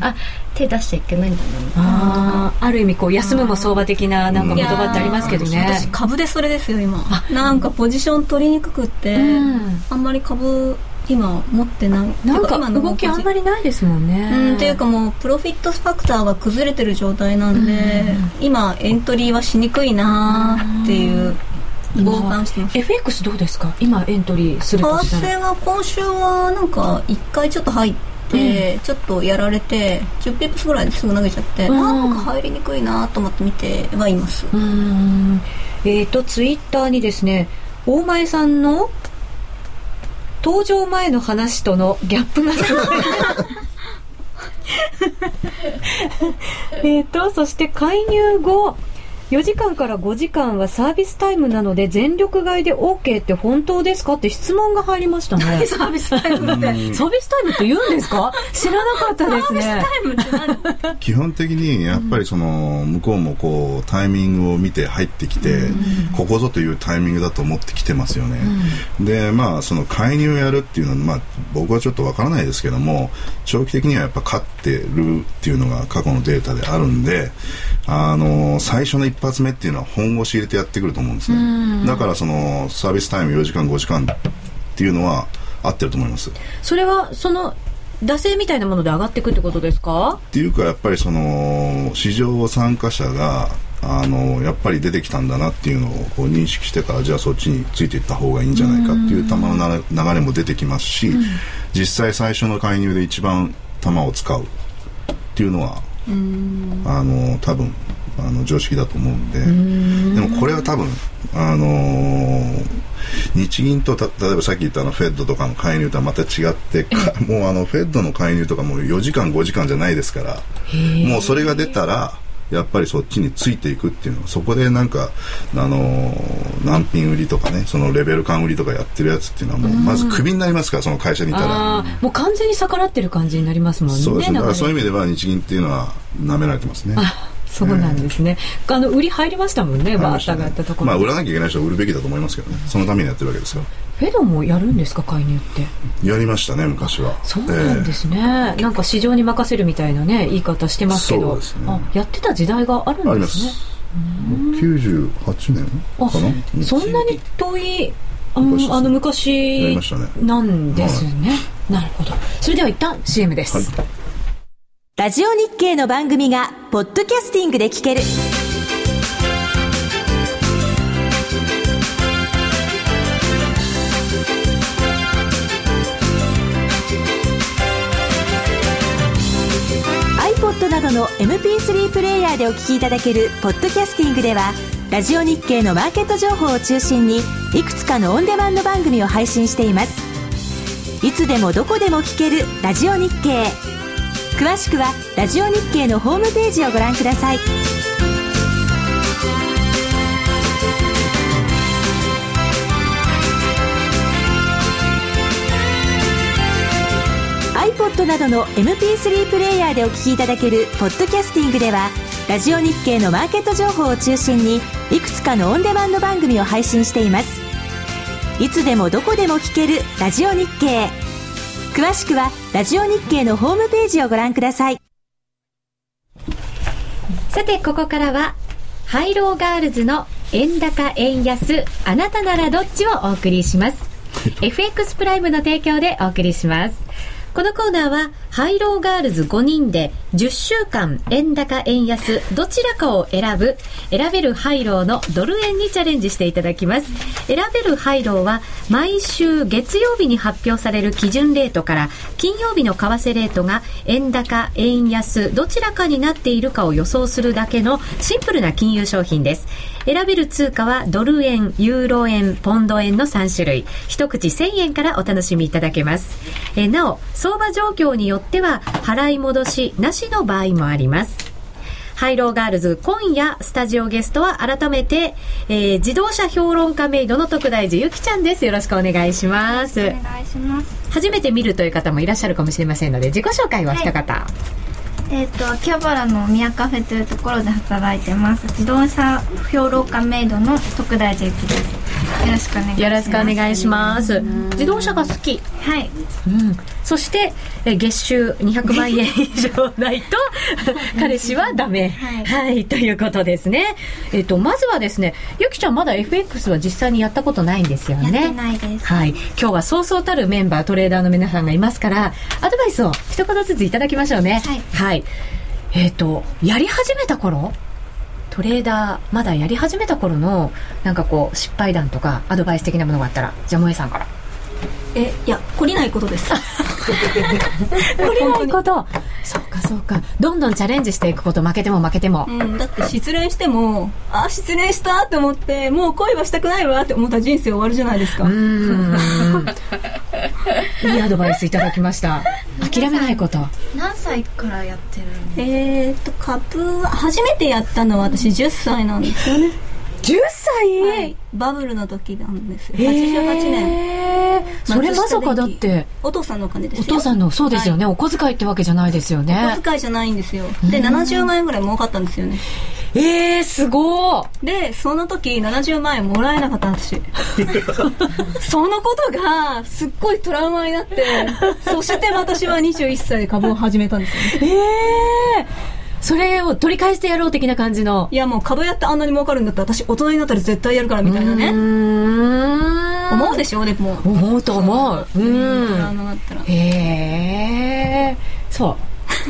あ、手出しちゃいけないんだなみたいな。ある意味こう休むも相場的ななんか言葉ってありますけどね。私株でそれですよ今。なんかポジション取りにくくって、あんまり株今持ってない。なんか今の動きあんまりないですもんね。っていうかもうプロフィットファクターが崩れてる状態なんで、今エントリーはしにくいなっていう。合板してます。FX どうですか？今エントリーするとしたら。為替は今週はなんか一回ちょっと入って。ちょっとやられて10ピップスぐらいですぐ投げちゃって、なんか入りにくいなと思って見てはいます。ツイッターにですね、大前さんの登場前の話とのギャップがすごいそして介入後4時間から5時間はサービスタイムなので全力買いで OK って本当ですかって質問が入りましたね。サービスタイムってサービスタイムって言うんですか？知らなかったですね。サービスタイムって何？基本的にやっぱりその向こうもこうタイミングを見て入ってきて、ここぞというタイミングだと思ってきてますよね。でその介入をやるっていうのは僕はちょっとわからないですけども、長期的にはやっぱ勝ってるっていうのが過去のデータであるんで、最初の一発目っていうのは本腰入れてやってくると思うんですね。だからそのサービスタイム4時間5時間っていうのは合ってると思います。それはその惰性みたいなもので上がっていくってことですか？っていうかやっぱりその市場参加者がやっぱり出てきたんだなっていうのをこう認識してから、じゃあそっちについていった方がいいんじゃないかっていう球の流れも出てきますし、実際最初の介入で一番球を使うっていうのは多分常識だと思うんで、でもこれは多分日銀と例えばさっき言ったフェッドとかの介入とはまた違ってもうフェッドの介入とかもう4時間5時間じゃないですから、もうそれが出たらやっぱりそっちについていくっていうのは、そこでなんか難品売りとかね、そのレベル感売りとかやってるやつっていうのはもうまずクビになりますから、その会社にいたらもう完全に逆らってる感じになりますもんね。そうですね。だからそういう意味では日銀っていうのは舐められてますね。そうなんですね。売り入りましたもんね。バータがあったところ、売らなきゃいけない人は売るべきだと思いますけどね。そのためにやってるわけですよ。フェドもやるんですか、介入って？やりましたね、昔は。そうなんですね。なんか市場に任せるみたいなね言い方してますけど、そうですね、やってた時代があるんですね。98年かな。そんなに遠い昔なんですね。なるほど。それでは一旦 CM です。はい。ラジオ日経の番組がポッドキャスティングで聞ける。iPod などの MP3 プレイヤーでお聞きいただけるポッドキャスティングでは、ラジオ日経のマーケット情報を中心にいくつかのオンデマンド番組を配信しています。いつでもどこでも聞けるラジオ日経、詳しくはラジオ日経のホームページをご覧ください。iPod などの MP3 プレイヤーでお聞きいただけるポッドキャスティングでは、ラジオ日経のマーケット情報を中心にいくつかのオンデマンド番組を配信しています。いつでもどこでも聞けるラジオ日経、詳しくはラジオ日経のホームページをご覧ください。さてここからはハイローガールズの円高円安あなたならどっちをお送りしますFX プライムの提供でお送りします。このコーナーはハイローガールズ5人で10週間円高円安どちらかを選べるハイローのドル円にチャレンジしていただきます。選べるハイローは毎週月曜日に発表される基準レートから金曜日の為替レートが円高円安どちらかになっているかを予想するだけのシンプルな金融商品です。選べる通貨はドル円、ユーロ円、ポンド円の3種類。一口1000円からお楽しみいただけます。なお相場状況によっては払い戻しなしの場合もあります。ハイローガールズ、今夜スタジオゲストは改めて、自動車評論家メイドの徳大寺ゆきちゃんです。よろしくお願いします。お願いします。初めて見るという方もいらっしゃるかもしれませんので、自己紹介は一方。はい、秋葉原の宮カフェというところで働いてます。自動車評論家メイドの徳大寺ゆきです。よろしくお願いします。よろしくお願いします。自動車が好き。はい、うん、そして月収200万円以上ないと彼氏はダメ、はい、はい、ということですね。まずはですね、ゆきちゃんまだ FX は実際にやったことないんですよね。やってないです。はい、今日はそうそうたるメンバートレーダーの皆さんがいますから、アドバイスを一言ずついただきましょうね。はい、はい。やり始めた頃、トレーダーまだやり始めた頃のなんかこう失敗談とかアドバイス的なものがあったら、じゃあ萌さんから。いや、懲りないことです懲りないこと。そうかそうか、どんどんチャレンジしていくこと。負けても、うん、だって失恋しても失恋したと思ってもう恋はしたくないわって思ったら人生終わるじゃないですか。いいアドバイスいただきました諦めないこと。何歳からやってるの？株は初めてやったのは私10歳なんですよね10歳。はい、バブルの時なんですよ。88年。それまさかだってお父さんのお金ですよ。お父さんの。そうですよね。はい、お小遣いってわけじゃないですよね。お小遣いじゃないんですよ。で70万円ぐらい儲かったんですよね。すごー。でその時70万円もらえなかったんですそのことがすっごいトラウマになって、そして私は21歳で株を始めたんですよね。それを取り返してやろう的な感じの。いやもう角屋ってあんなに儲かるんだったら私大人になったら絶対やるからみたいなね。思うでしょ。でも思うと思う。へえ。そう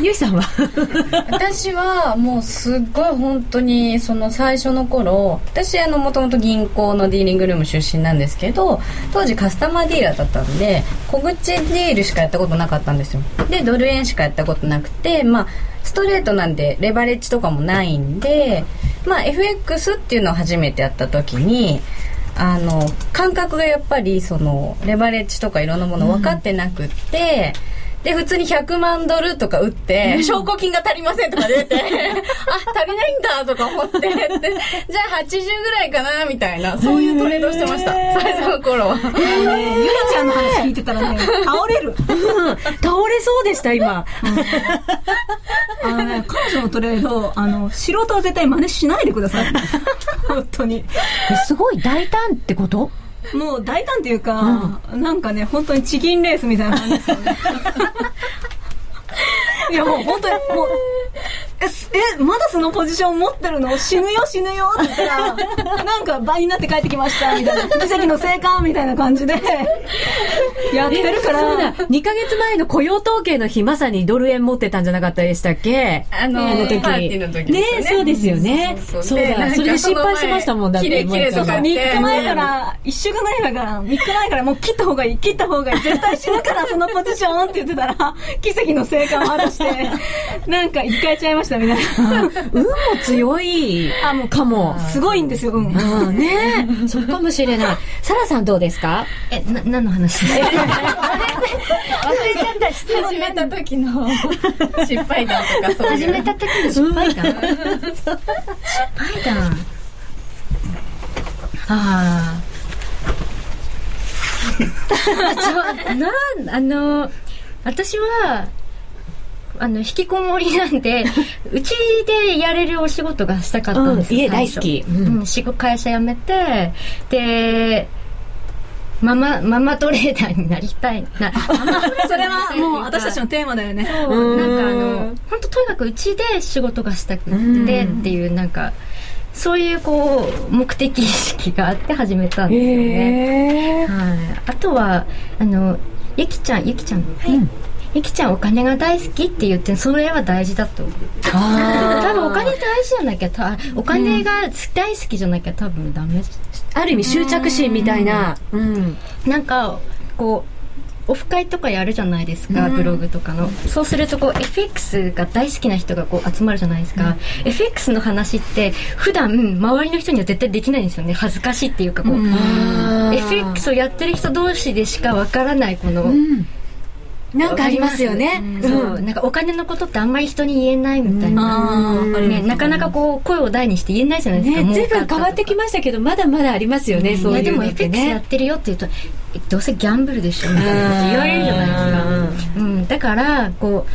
ゆいさんは私はもうすっごい本当にその最初の頃、私もともと銀行のディーリングルーム出身なんですけど、当時カスタマーディーラーだったんで小口ディールしかやったことなかったんですよ。でドル円しかやったことなくて、まあストレートなんでレバレッジとかもないんで、まあ FX っていうのを初めてやった時に感覚がやっぱりそのレバレッジとかいろんなもの分かってなくって、で普通に100万ドルとか打って、証拠金が足りませんとか出てあ足りないんだとか思ってじゃあ80ぐらいかなみたいな、そういうトレードしてました。最初の頃はゆりちゃんの話聞いてたらね倒れる、うん、倒れそうでした今彼女のトレード素人は絶対真似しないでください本当にすごい大胆ってこともう大胆というか、なんかね本当にチキンレースみたいな感じですよねいやもう本当にもうまだそのポジション持ってるの、死ぬよ死ぬよって言ったらなんか倍になって帰ってきましたみたいな、奇跡の生還みたいな感じでやってるから。そうだ、2ヶ月前の雇用統計の日まさにドル円持ってたんじゃなかったでしたっけ、時パーティーの時ですよね。そうですよね。そうだ、それで心配してましたもん。だって3日前から1週間前から3日前からもう切った方がいい絶対死ぬからそのポジションって言ってたら奇跡の生還を果たしてなんか一回ちゃいましたみたいな運も強いかも。すごいんですよ運、ねえそうかもしれない。サラさんどうですか。何の話忘れちゃった始めた時の失敗談とか。そう始めた時の失敗談あ私は引きこもりなんでうちでやれるお仕事がしたかったんです、家大好き、会社辞めてでママトレーダーになりたいなそれはもう私たちのテーマだよね。そうなんか本当とにかくうちで仕事がしたくてっていう、なんかそういうこう目的意識があって始めたんですよね、はい。あとはゆきちゃん、はい、ゆきちゃんお金が大好きって言って、それは大事だと思う。多分お金大事じゃなきゃお金が大好きじゃなきゃ多分ダメ、ある意味執着心みたいな、なんかこうオフ会とかやるじゃないですか、ブログとかの。そうするとこう FX が大好きな人がこう集まるじゃないですか、FX の話って普段周りの人には絶対できないんですよね。恥ずかしいっていうかこう、FX をやってる人同士でしかわからないこの、なんかありますよね、そうなんかお金のことってあんまり人に言えないみたいな、なかなかこう声を大にして言えないじゃないですか、ね、随分変わってきましたけどまだまだありますよね、そういうのってね。でも FX やってるよって言うとどうせギャンブルでしょみたいな言われるじゃないですか、だからこう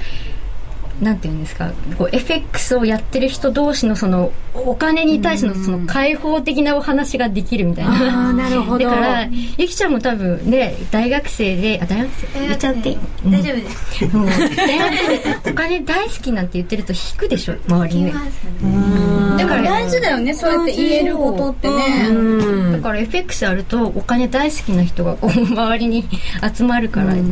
なんていうんですか、こう FX をやってる人同士のそのお金に対してのその開放的なお話ができるみたいな、なるほど。だからゆきちゃんも多分ね大学生で、大学生言っちゃっていい、大丈夫です、大学生でお金大好きなんて言ってると引くでしょ周りに、だから大事だよねそうやって言えることってね、だから FX あるとお金大好きな人がこう周りに集まるからいい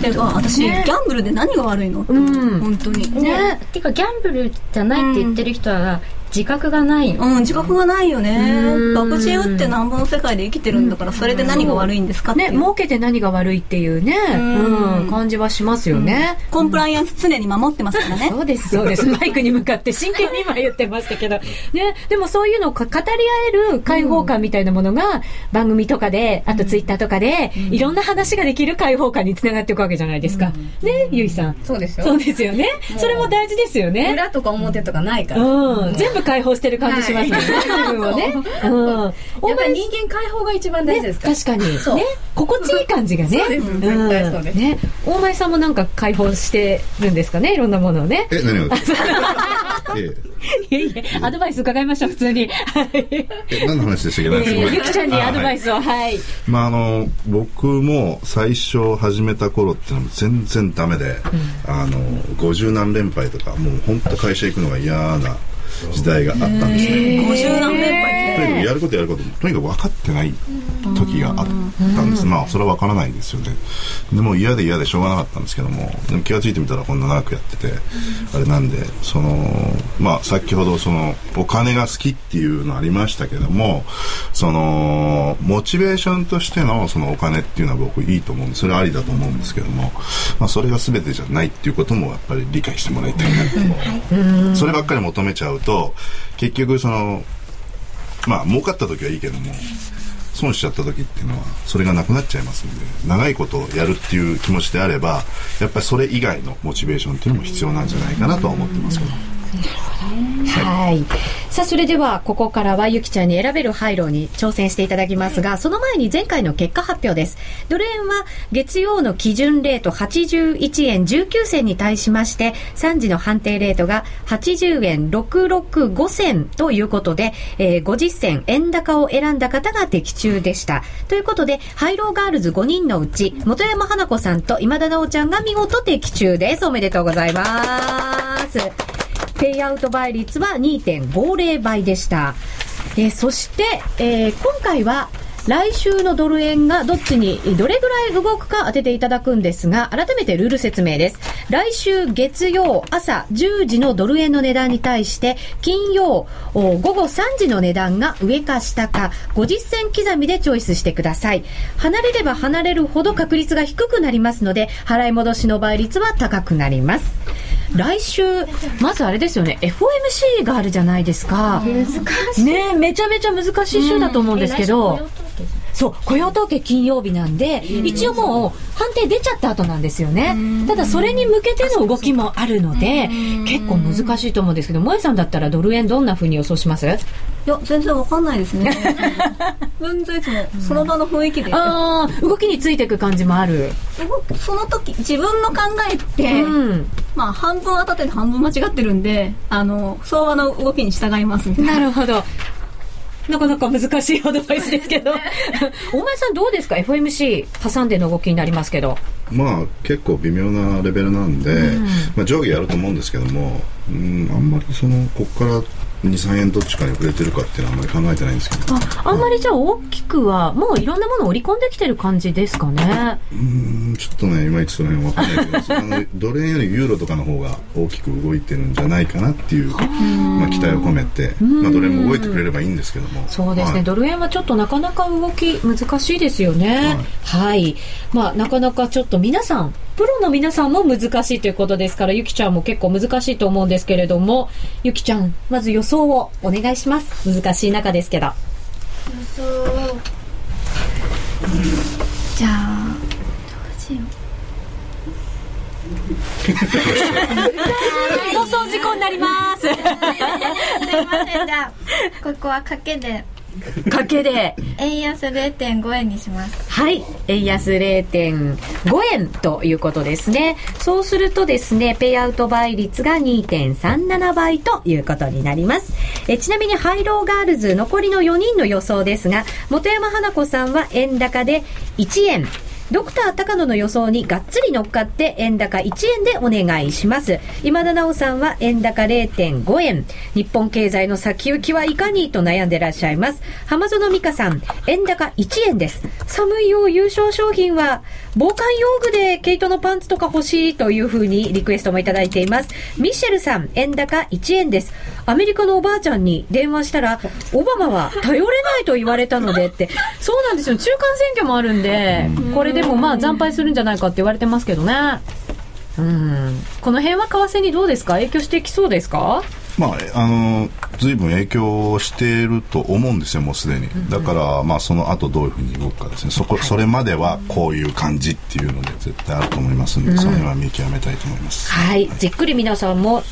と。私ギャンブルで何が悪いのって本当にね。てかギャンブルじゃないって言ってる人は自覚がないよ、自覚がないよね。博打打ってなんぼの世界で生きてるんだから、それで何が悪いんですかって、儲けて何が悪いっていうね、感じはしますよね、コンプライアンス常に守ってますからねそうですそうです、マイクに向かって真剣に今言ってましたけど、ね、でもそういうのを語り合える開放感みたいなものが番組とかで、あとツイッターとかで、いろんな話ができる開放感につながっていくわけじゃないですか、ね、ゆいさん。そうですよね。それも大事ですよね。裏とか表とかないから、全部く解放してる感じしますね。やっぱり人間解放が一番大事ですから、ね、確かに、ね、心地いい感じがね。大前さんもなんか解放してるんですかね、いろんなものをね。え、何をいやいや、アドバイス伺いましょう、普通に。何の話でしたっけ。ゆきちゃんにアドバイスを。はい、まあ、僕も最初始めた頃ってのは全然ダメで、50何連敗とか、もう本当会社行くのが嫌な時代があったんですね。50何連敗とにかくやることやることもとにかく分かってない時があったんです。まあそれは分からないんですよね。でも嫌で嫌でしょうがなかったんですけども、でも気が付いてみたらこんな長くやってて、あれなんで、まあ先ほどお金が好きっていうのありましたけども、モチベーションとしてのお金っていうのは僕いいと思うんで、それはありだと思うんですけども、まあそれが全てじゃないっていうこともやっぱり理解してもらいたいなと。そればっかり求めちゃうと結局まあ儲かった時はいいけども、損しちゃった時っていうのはそれがなくなっちゃいますので、長いことをやるっていう気持ちであればやっぱりそれ以外のモチベーションっていうのも必要なんじゃないかなとは思ってますけど。はい、さあそれではここからはゆきちゃんに選べる廃炉に挑戦していただきますが、その前に前回の結果発表です。ドル円は月曜の基準レート81円19銭に対しまして、3時の判定レートが80円665銭ということで、50銭円高を選んだ方が的中でしたということで、廃炉ガールズ5人のうち本山花子さんと今田直ちゃんが見事的中です。おめでとうございますペイアウト倍率は 2.50 倍でした。そして、今回は来週のドル円がどっちにどれぐらい動くか当てていただくんですが、改めてルール説明です。来週月曜朝10時のドル円の値段に対して、金曜午後3時の値段が上か下か50銭刻みでチョイスしてください。離れれば離れるほど確率が低くなりますので、払い戻しの倍率は高くなります。来週まずあれですよね、 FOMC があるじゃないですか。難しいね、めちゃめちゃ難しい週だと思うんですけど、そう雇用統計金曜日なんで、一応もう判定出ちゃった後なんですよね。ただそれに向けての動きもあるので結構難しいと思うんですけど、萌さんだったらドル円どんな風に予想します？いや全然わかんないですね。全然いつもその場の雰囲気で、ああ動きについていく感じもある。その時自分の考えって、まあ半分当たってて半分間違ってるんで、相場の動きに従いますみたいな。なるほど。なかなか難しいアドバイスですけど、大前さんどうですか？ FOMC 挟んでの動きになりますけど、まあ結構微妙なレベルなんで、まあ、上下やると思うんですけども、あんまりここから2、3円どっちかに触れてるかっていうのはあんまり考えてないんですけど、あんまりじゃあ大きくはもういろんなものを織り込んできてる感じですかね。ちょっとねいまいちその辺わかんないけどドル円よりユーロとかの方が大きく動いてるんじゃないかなっていう、まあ、期待を込めて、まあ、ドル円も動いてくれればいいんですけども。そうですね、はい、ドル円はちょっとなかなか動き難しいですよね。はい、はい、まあなかなかちょっと皆さんプロの皆さんも難しいということですから、ゆきちゃんも結構難しいと思うんですけれども、ゆきちゃんまず予想をお願いします。難しい中ですけど。予想じゃあどうしよう。放送事故になります。すいません、じゃあここは賭けで円安 0.5 円にします。はい、円安 0.5 円ということですね。そうするとですね、ペイアウト倍率が 2.37 倍ということになります。ちなみにハイローガールズ残りの4人の予想ですが、本山花子さんは円高で1円、ドクター高野の予想にがっつり乗っかって円高1円でお願いします。今田直さんは円高 0.5 円、日本経済の先行きはいかにと悩んでらっしゃいます。浜園美香さん、円高1円です。寒いよ、優勝商品は防寒用具で毛糸のパンツとか欲しいというふうにリクエストもいただいています。ミシェルさん、円高1円です。アメリカのおばあちゃんに電話したらオバマは頼れないと言われたのでってそうなんですよ、中間選挙もあるんで、これでもまあ惨敗するんじゃないかって言われてますけどね。この辺は為替にどうですか？影響してきそうですか？まあ、随分影響していると思うんですよ、もうすでに。だから、まあ、その後どういうふうに動くかですね。それまではこういう感じっていうので絶対あると思いますので、それは見極めたいと思います、はい、じっくり皆さんも、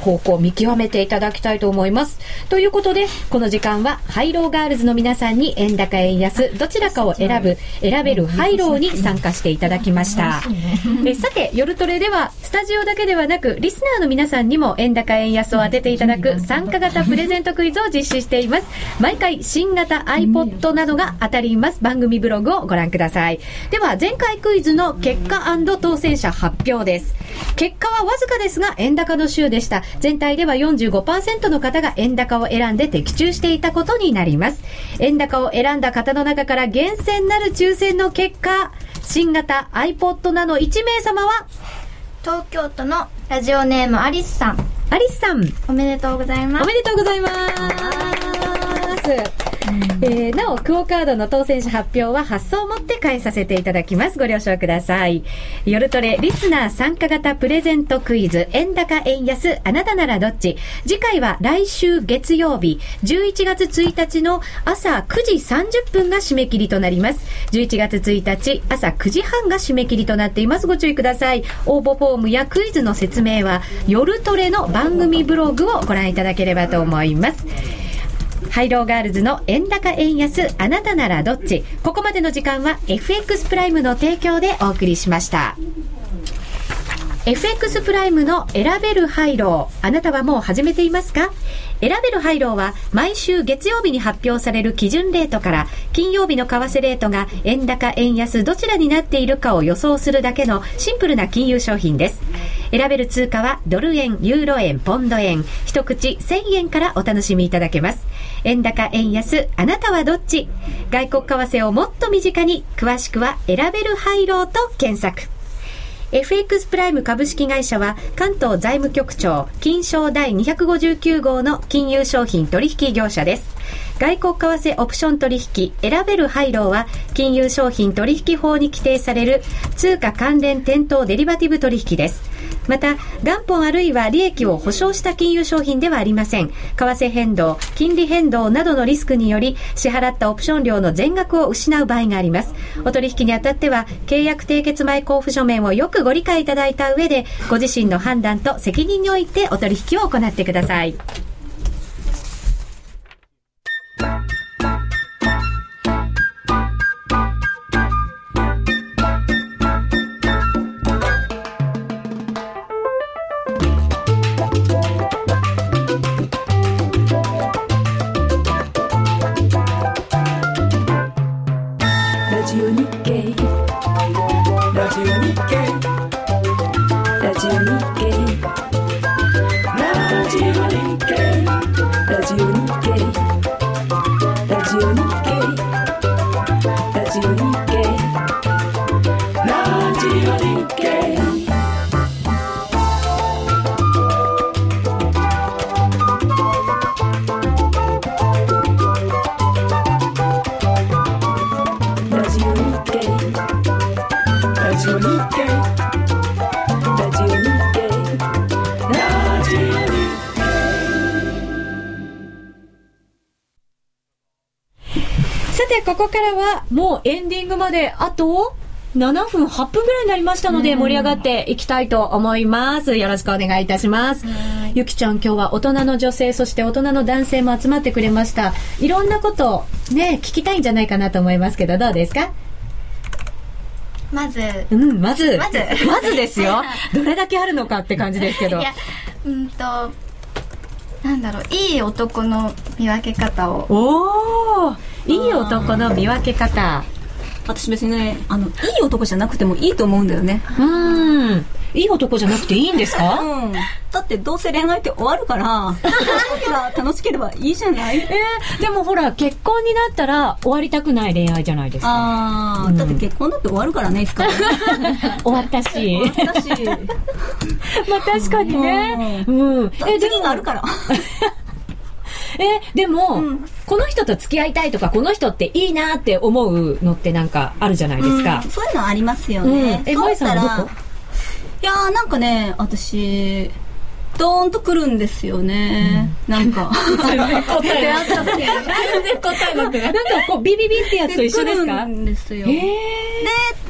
方向を見極めていただきたいと思います。ということで、この時間はハイローガールズの皆さんに円高円安どちらかを選べるハイローに参加していただきました。さて、夜トレではスタジオだけではなくリスナーの皆さんにも円高円安を当てていただく参加型プレゼントクイズを実施しています。毎回新型 iPod などが当たります。番組ブログをご覧ください。では、前回クイズの結果&当選者発表です。結果はわずかですが円高の週でした。全体では 45% の方が円高を選んで的中していたことになります。円高を選んだ方の中から厳選なる抽選の結果、新型 iPod など1名様は東京都のラジオネームアリスさん。アリスさん、おめでとうございます。おめでとうございます。なお、クオカードの当選者発表は発送をもって返させていただきます。ご了承ください。夜トレリスナー参加型プレゼントクイズ、円高円安あなたならどっち。次回は来週月曜日11月1日の朝9時30分が締め切りとなります。11月1日朝9時半が締め切りとなっています。ご注意ください。応募フォームやクイズの説明は夜トレの番組ブログをご覧いただければと思います。ハイローガールズの円高円安あなたならどっち。ここまでの時間は FX プライムの提供でお送りしました。 FX プライムの選べるハイロー、あなたはもう始めていますか。選べるハイローは毎週月曜日に発表される基準レートから金曜日の為替レートが円高円安どちらになっているかを予想するだけのシンプルな金融商品です。選べる通貨はドル円、ユーロ円、ポンド円。一口1000円からお楽しみいただけます。円高円安あなたはどっち。外国為替をもっと身近に。詳しくは選べるハイローと検索。FX プライム株式会社は関東財務局長金商第259号の金融商品取引業者です。外国為替オプション取引選べるハイローは金融商品取引法に規定される通貨関連店頭デリバティブ取引です。また、元本あるいは利益を保証した金融商品ではありません。為替変動、金利変動などのリスクにより支払ったオプション料の全額を失う場合があります。お取引にあたっては契約締結前交付書面をよくご理解いただいた上でご自身の判断と責任においてお取引を行ってください。ここからはもうエンディングまであと7分8分ぐらいになりましたので、盛り上がっていきたいと思います。よろしくお願いいたします。ゆきちゃん、今日は大人の女性そして大人の男性も集まってくれました。いろんなことを、ね、聞きたいんじゃないかなと思いますけど、どうですか。まずですよ。どれだけあるのかって感じですけど。いや、なんだろう、いい男の見分け方を。おー、いい男の見分け方。私別にね、いい男じゃなくてもいいと思うんだよね。いい男じゃなくていいんですか。うん、だってどうせ恋愛って終わるから楽しければいいじゃない。でもほら、結婚になったら終わりたくない恋愛じゃないですか。だって結婚だって終わるからね、いつか終わったしまあ確かにね、次があるからでも、この人と付き合いたいとか、この人っていいなって思うのってなんかあるじゃないですか。そういうのありますよね。萌さんはどこ。いやー、なんかね、私ドーンとくるんですよね、うん、なんか全然答えなくなるなんかこうビビビってやつと一緒ですか。来るんですよ。で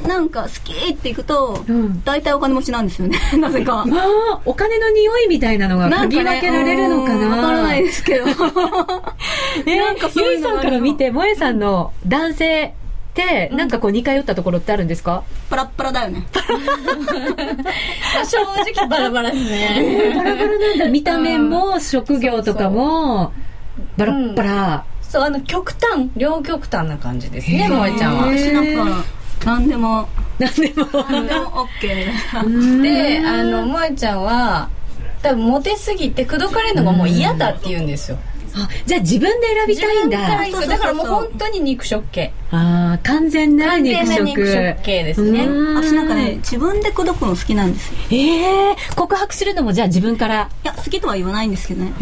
なんか好きっていくと、うん、大体お金持ちなんですよねなぜか、まあ、お金の匂いみたいなのが嗅ぎ分けられるのかな、わからないですけどなんかそういうのがゆいさんから見て萌えさんの男性で、なんかこう似通ったところってあるんですか。パラッパラだよね正直バラバラですね、バラバラなんだ。見た目も職業とかもバラッパラ、うん、そう、あの極端、両極端な感じですね、萌ちゃんは。私なんか何でも OK で、あの萌ちゃんは多分モテすぎて口説かれるのがもう嫌だって言うんですよ。あ、じゃあ自分で選びたいんだ。そうそうそう、だからもう本当に肉食系。ああ、完全な肉食。完全な肉食系ですね。私なんかね、自分で口説くの好きなんですよ。告白するのもじゃあ自分から。いや、好きとは言わないんですけどね。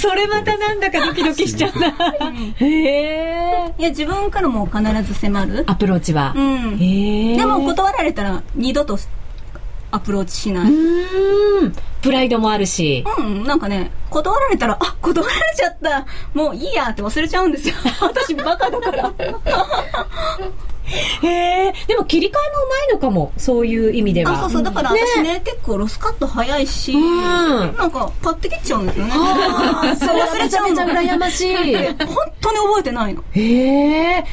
それまたなんだかドキドキしちゃうな。いや、自分からも必ず迫る。アプローチは。うん。でも断られたら二度とアプローチしない。プライドもあるし、うん、なんかね、断られたら、あ、断られちゃった、もういいやって忘れちゃうんですよ私バカだからでも切り替えもうまいのかも、そういう意味では。あ、そうそう、だから私 ね結構ロスカット早いし、なんか買ってきちゃうんですよね。あ、そう、忘れちゃうのめちゃめちゃ羨ましい本当に覚えてないの。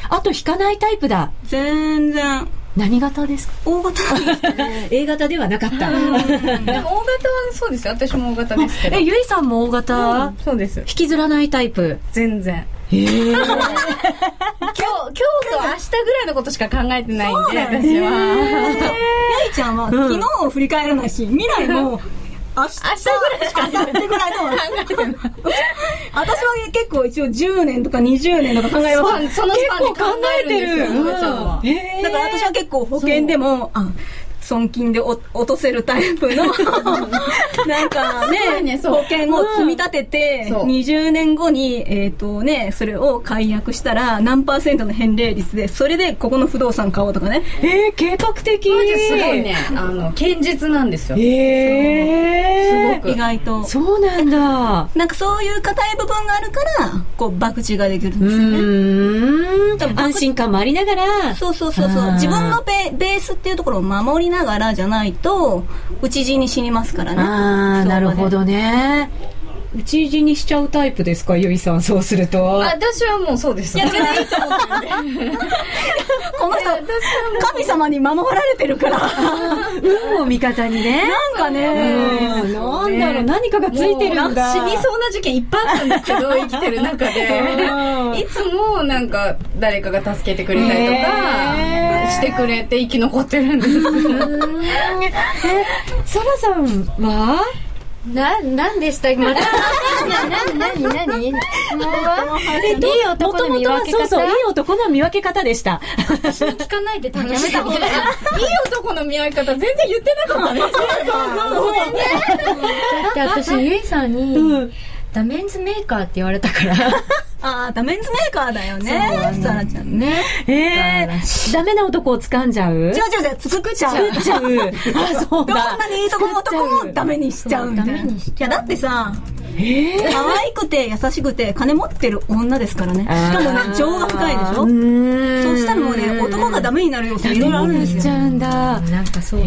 あと引かないタイプだ。全然。何型ですか。O 型ですかねA 型ではなかった、うん、でも O 型はそうですよ。私も O 型ですけど。ゆいさんも O 型、うん、そうです。引きずらないタイプ。全然。今日と明日ぐらいのことしか考えてないんで、私は。ゆいちゃんは昨日を振り返らないし、未来も明日ぐらいしか考えてない私は結構一応10年とか20年とか考えます。そのスパンで考えてる。だから私は結構保険でも損金で落とせるタイプのなんかね、保険を積み立てて20年後にそれを解約したら何%の返礼率で、それでここの不動産買おうとかね。計画的。すごいね、堅実なんですよ。すごく意外とそうなんだ。なんかそういう硬い部分があるからこう博打ができるんですよね。安心感もありながら、そう自分のベースっていうところを守りながらじゃないと打ち死に死にますからね。ああ、なるほどね。打ち死にしちゃうタイプですか、ゆいさん。そうすると私はもうそうです。いや、じゃないと思ってるんでこの人神様に守られてるから運を味方にね。なんかね、なんだろう、何かがついてるんだ。死にそうな事件いっぱいあったんですけど生きてる中でいつもなんか誰かが助けてくれたりとかしてくれて生き残ってるんですサラさんはなんでしたっけ何もともとはそういい男の見分け方でした私に聞かないでやめた方がいい男の見分け方全然言ってなかったねだって私ゆいさんに、ダメンズメーカーって言われたからあ、ダメンズメーカーだよね、サラちゃんね。ダメな男を掴んじゃう。違う、作っちゃうあ、そうだ。どんなにいい男もダメにしちゃうみたいな。いや、だってさ、可愛くて優しくて金持ってる女ですからね。しかもね、情が深いでしょ。そうしたらもうね、男がダメになる要素いろいろあるんですよ。ダメになっちゃうんだ。なんかそう。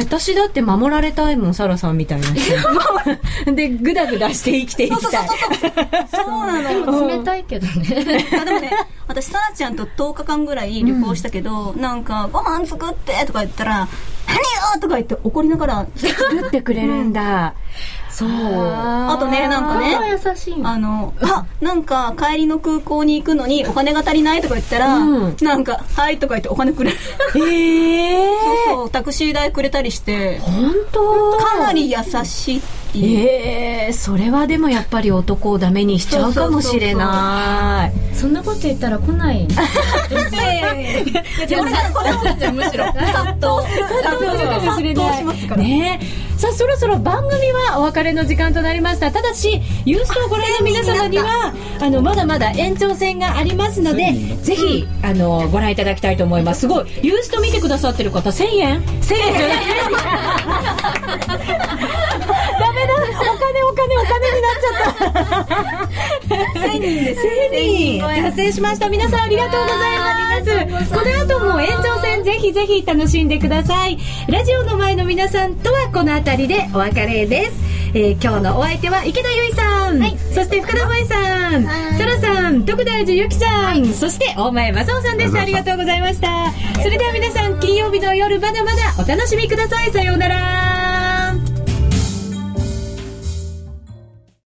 私だって守られたいもん、サラさんみたいな。で、グダグダして生きていきたい。そうなの。冷たいけどね。でもね、私サラちゃんと10日間ぐらい旅行したけど、なんかご飯作ってとか言ったら、何よとか言って怒りながら作ってくれるんだ。そう。あとね、なんかね、優しいなんか帰りの空港に行くのにお金が足りないとか言ったら、なんかはいとか言ってお金くれる。そう、タクシー代くれたりして。本当。かなり優しい。それはでもやっぱり男をダメにしちゃうかもしれない。そんなこと言ったら来ないこれむしろ殺到しますからね。さあ、そろそろ番組はお別れの時間となりました。ただしユーストをご覧の皆様にはまだまだ延長戦がありますので、ぜひご覧いただきたいと思います。すごい、ユースト見てくださってる方1000円ダメお金になっちゃった1000人達成しました。皆さんありがとうございます。この後も延長戦ぜひぜひ楽しんでください。ラジオの前の皆さんとはこの辺りでお別れです、今日のお相手は池田由衣さん、はい、そして深田舞さん、沙羅さん、徳大樹由紀さん、はい、そして大前雅夫さんでした。ありがとうございました。それでは皆さん金曜日の夜まだまだお楽しみください。さようなら。